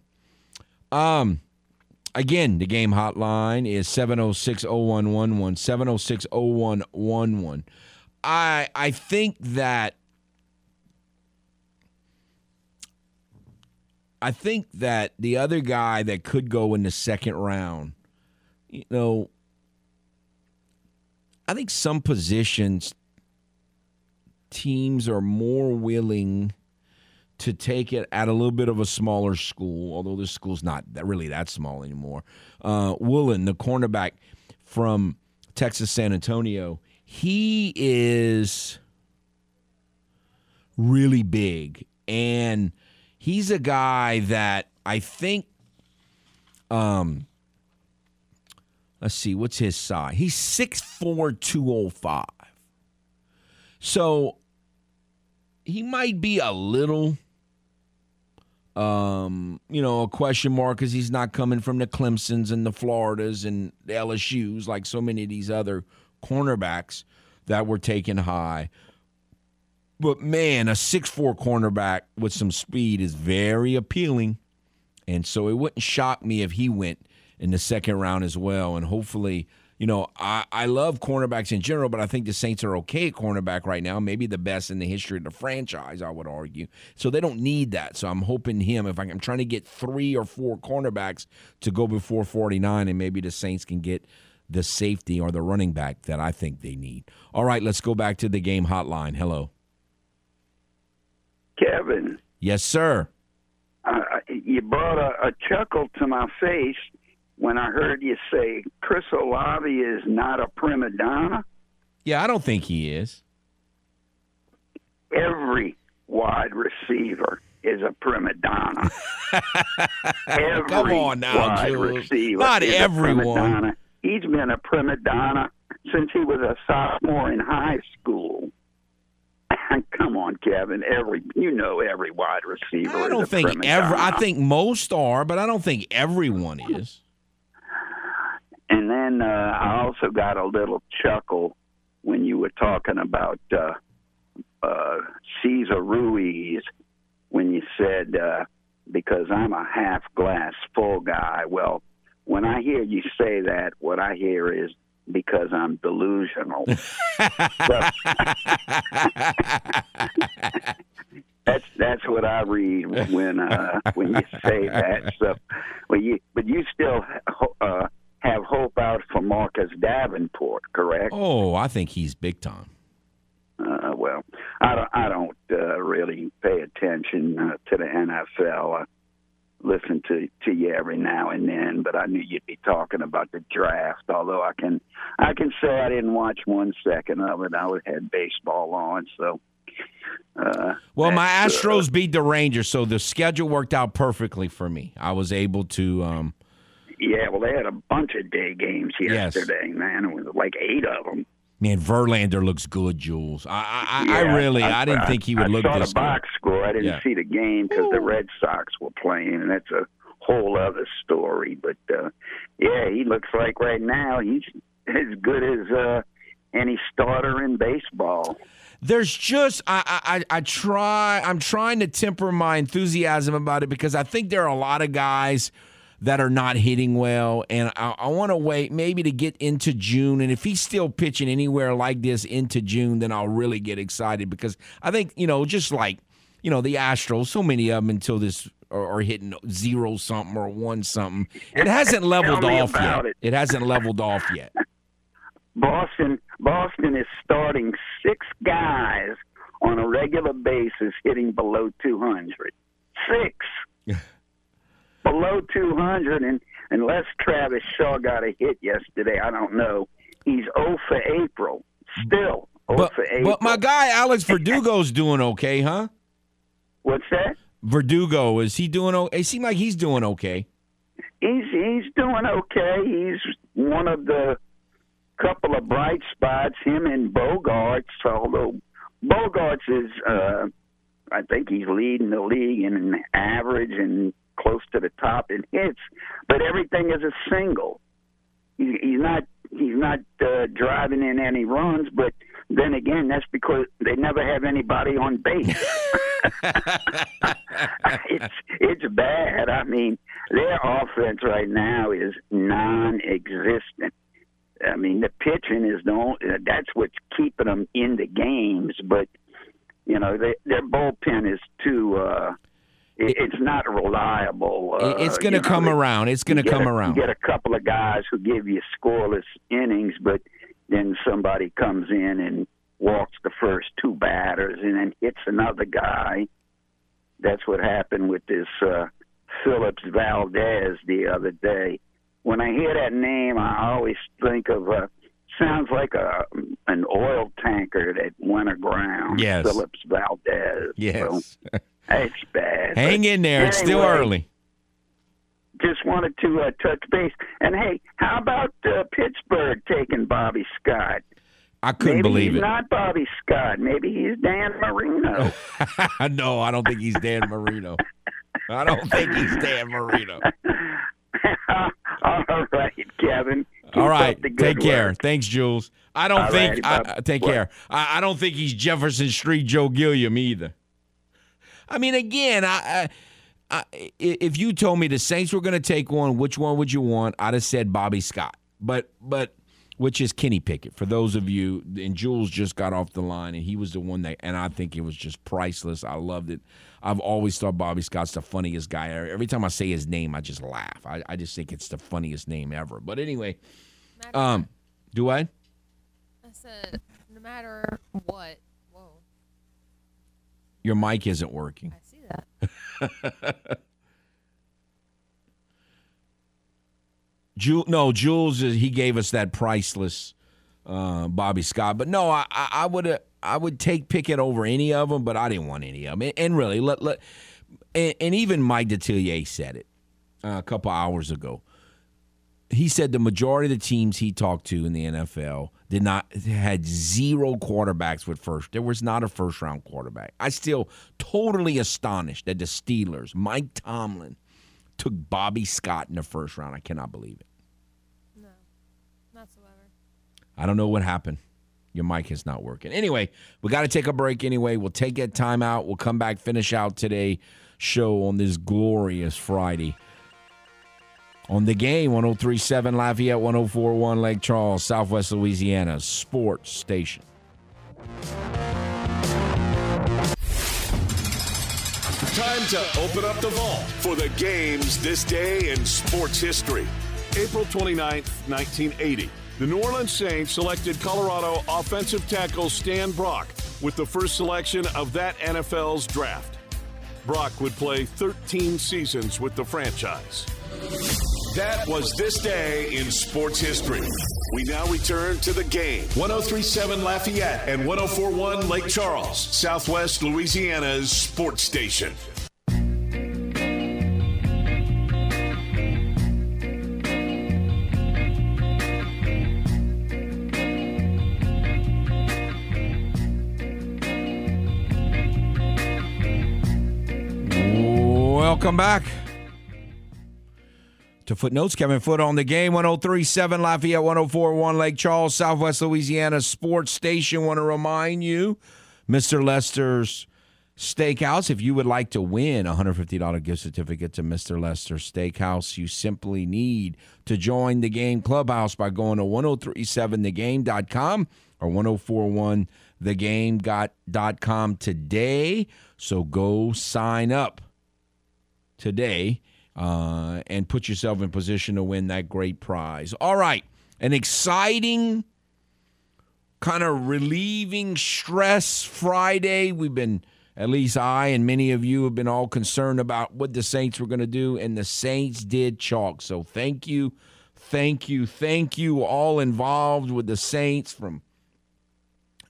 Um, again, the game hotline is seven oh six, oh one one one, seven oh six, oh one one one. I I think that I think that the other guy that could go in the second round. You know, I think some positions teams are more willing to take it at a little bit of a smaller school, although this school's not that really that small anymore. Uh, Willen, the cornerback from Texas San Antonio, he is really big, and he's a guy that I think um, – let's see, what's his size? He's six four, two oh five. So he might be a little, um, you know, a question mark because he's not coming from the Clemsons and the Floridas and the L S Us like so many of these other cornerbacks that were taken high. But, man, a six four cornerback with some speed is very appealing, and so it wouldn't shock me if he went in the second round as well. And hopefully, you know, I, I love cornerbacks in general, but I think the Saints are okay at cornerback right now, maybe the best in the history of the franchise, I would argue. So they don't need that. So I'm hoping him, if I, I'm trying to get three or four cornerbacks to go before forty-nine, and maybe the Saints can get the safety or the running back that I think they need. All right, let's go back to the game hotline. Hello. Kevin. Yes, sir. Uh, you brought a, a chuckle to my face when I heard you say Chris Olave is not a prima donna. Yeah, I don't think he is. Every wide receiver is a prima donna. Every Come on now, wide Jules. Receiver not is everyone. A prima donna. He's been a prima donna since he was a sophomore in high school. Come on, Kevin. Every you know every wide receiver. I don't is a think prima every. Donna. I think most are, but I don't think everyone is. And then uh, I also got a little chuckle when you were talking about uh, uh, Cesar Ruiz when you said, uh, because I'm a half-glass full guy. Well, when I hear you say that, what I hear is because I'm delusional. That's that's what I read when uh, when you say that. So, well, you, but you still Uh, have hope out for Marcus Davenport, correct? Oh, I think he's big time. Uh, well, I don't, I don't uh, really pay attention uh, to the N F L. I listen to, to you every now and then, but I knew you'd be talking about the draft, although I can I can say I didn't watch one second of it. I had baseball on, so. Uh, well, my Astros uh, beat the Rangers, so the schedule worked out perfectly for me. I was able to um, – Yeah, well, they had a bunch of day games yesterday, yes. Man. It was like eight of them. Man, Verlander looks good, Jules. I, I, yeah, I really, I, I didn't I, think he would I look this good. I saw the box score. I didn't yeah. see the game because the Red Sox were playing, and that's a whole other story. But, uh, yeah, he looks like right now he's as good as uh, any starter in baseball. There's just I, I I try I'm trying to temper my enthusiasm about it because I think there are a lot of guys – that are not hitting well, and I, I want to wait maybe to get into June, and if he's still pitching anywhere like this into June, then I'll really get excited because I think, you know, just like, you know, the Astros, so many of them until this or, or hitting zero something or one something. It hasn't leveled off yet. It. it hasn't leveled off yet. Boston, Boston is starting six guys on a regular basis hitting below two hundred. Six. Below two hundred, and unless Travis Shaw got a hit yesterday, I don't know. He's oh for April. Still oh for April. But my guy Alex Verdugo's doing okay, huh? What's that? Verdugo, is he doing okay? It seems like he's doing okay. He's he's doing okay. He's one of the couple of bright spots, him and Bogarts, although Bogarts is, uh, I think he's leading the league in average and close to the top in hits, but everything is a single. He, he's not he's not uh, driving in any runs, but then again, that's because they never have anybody on base. it's it's bad. I mean, their offense right now is non-existent. I mean, the pitching is the only, that's what's keeping them in the games, but you know, they, their bullpen is too. Uh, It, it's not reliable. Uh, it's going to you know, come it, around. It's going to come a, around. You get a couple of guys who give you scoreless innings, but then somebody comes in and walks the first two batters and then hits another guy. That's what happened with this uh, Phillips Valdez the other day. When I hear that name, I always think of a, sounds like a an oil tanker that went aground. Yes. Phillips Valdez. Yes. So, it's bad. Hang in there. Anyway, it's still early. Just wanted to uh, touch base. And, hey, how about uh, Pittsburgh taking Bobby Scott? I couldn't Maybe believe it. Maybe he's not Bobby Scott. Maybe he's Dan Marino. No, I don't think he's Dan Marino. I don't think he's Dan Marino. All right, Kevin. Keep All right. Take care. Work. Thanks, Jules. I don't All think right, I, – take what? care. I, I don't think he's Jefferson Street Joe Gilliam either. I mean, again, I, I, I, if you told me the Saints were going to take one, which one would you want? I'd have said Bobby Scott, but but which is Kenny Pickett. For those of you, and Jules just got off the line, and he was the one that, and I think it was just priceless. I loved it. I've always thought Bobby Scott's the funniest guy ever. Every time I say his name, I just laugh. I, I just think it's the funniest name ever. But anyway, no um, do I? I said no matter what. Your mic isn't working. I see that. Jules, no, Jules, he gave us that priceless uh, Bobby Scott. But no, I, I would uh, I would take Pickett over any of them, but I didn't want any of them. And, and really, let, let and, and even Mike Detillier said it uh, a couple hours ago. He said the majority of the teams he talked to in the N F L did not had zero quarterbacks with first. There was not a first-round quarterback. I still totally astonished that the Steelers, Mike Tomlin, took Bobby Scott in the first round. I cannot believe it. No, not so ever. I don't know what happened. Your mic is not working. Anyway, we got to take a break anyway. We'll take that time out. We'll come back, finish out today's show on this glorious Friday. On the game, one oh three point seven Lafayette, one oh four point one Lake Charles, Southwest Louisiana Sports Station. Time to open up the vault for the games this day in sports history. April twenty-ninth, nineteen eighty, the New Orleans Saints selected Colorado offensive tackle Stan Brock with the first selection of that N F L's draft. Brock would play thirteen seasons with the franchise. That was this day in sports history. We now return to the game. one oh three point seven Lafayette and one oh four point one Lake Charles, Southwest Louisiana's sports station. Welcome back to Footnotes. Kevin Foote on the game. one oh three point seven Lafayette, one oh four point one Lake Charles, Southwest Louisiana Sports Station. Want to remind you, Mister Lester's Steakhouse. If you would like to win a one hundred fifty dollars gift certificate to Mister Lester's Steakhouse, you simply need to join the Game Clubhouse by going to ten thirty-seven the game dot com or ten forty-one the game dot com today. So go sign up. today uh, and put yourself in position to win that great prize. All right, an exciting, kind of relieving stress Friday. We've been, at least I and many of you have been all concerned about what the Saints were going to do, and the Saints did chalk. So thank you, thank you, thank you all involved with the Saints, from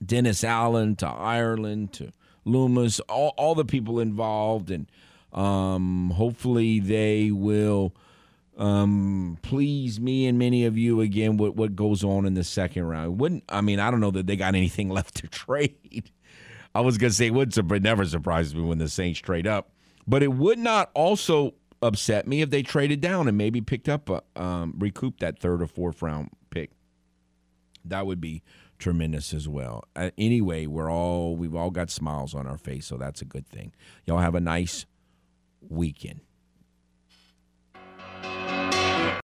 Dennis Allen to Ireland to Loomis, all, all the people involved. And um, hopefully they will um, please me and many of you again with what goes on in the second round. Wouldn't I mean, I don't know that they got anything left to trade. I was going to say it would sur- never surprise me when the Saints trade up. But it would not also upset me if they traded down and maybe picked up, a, um, recouped that third or fourth round pick. That would be tremendous as well. Uh, anyway, we're all, we've all got smiles on our face, so that's a good thing. Y'all have a nice weekend.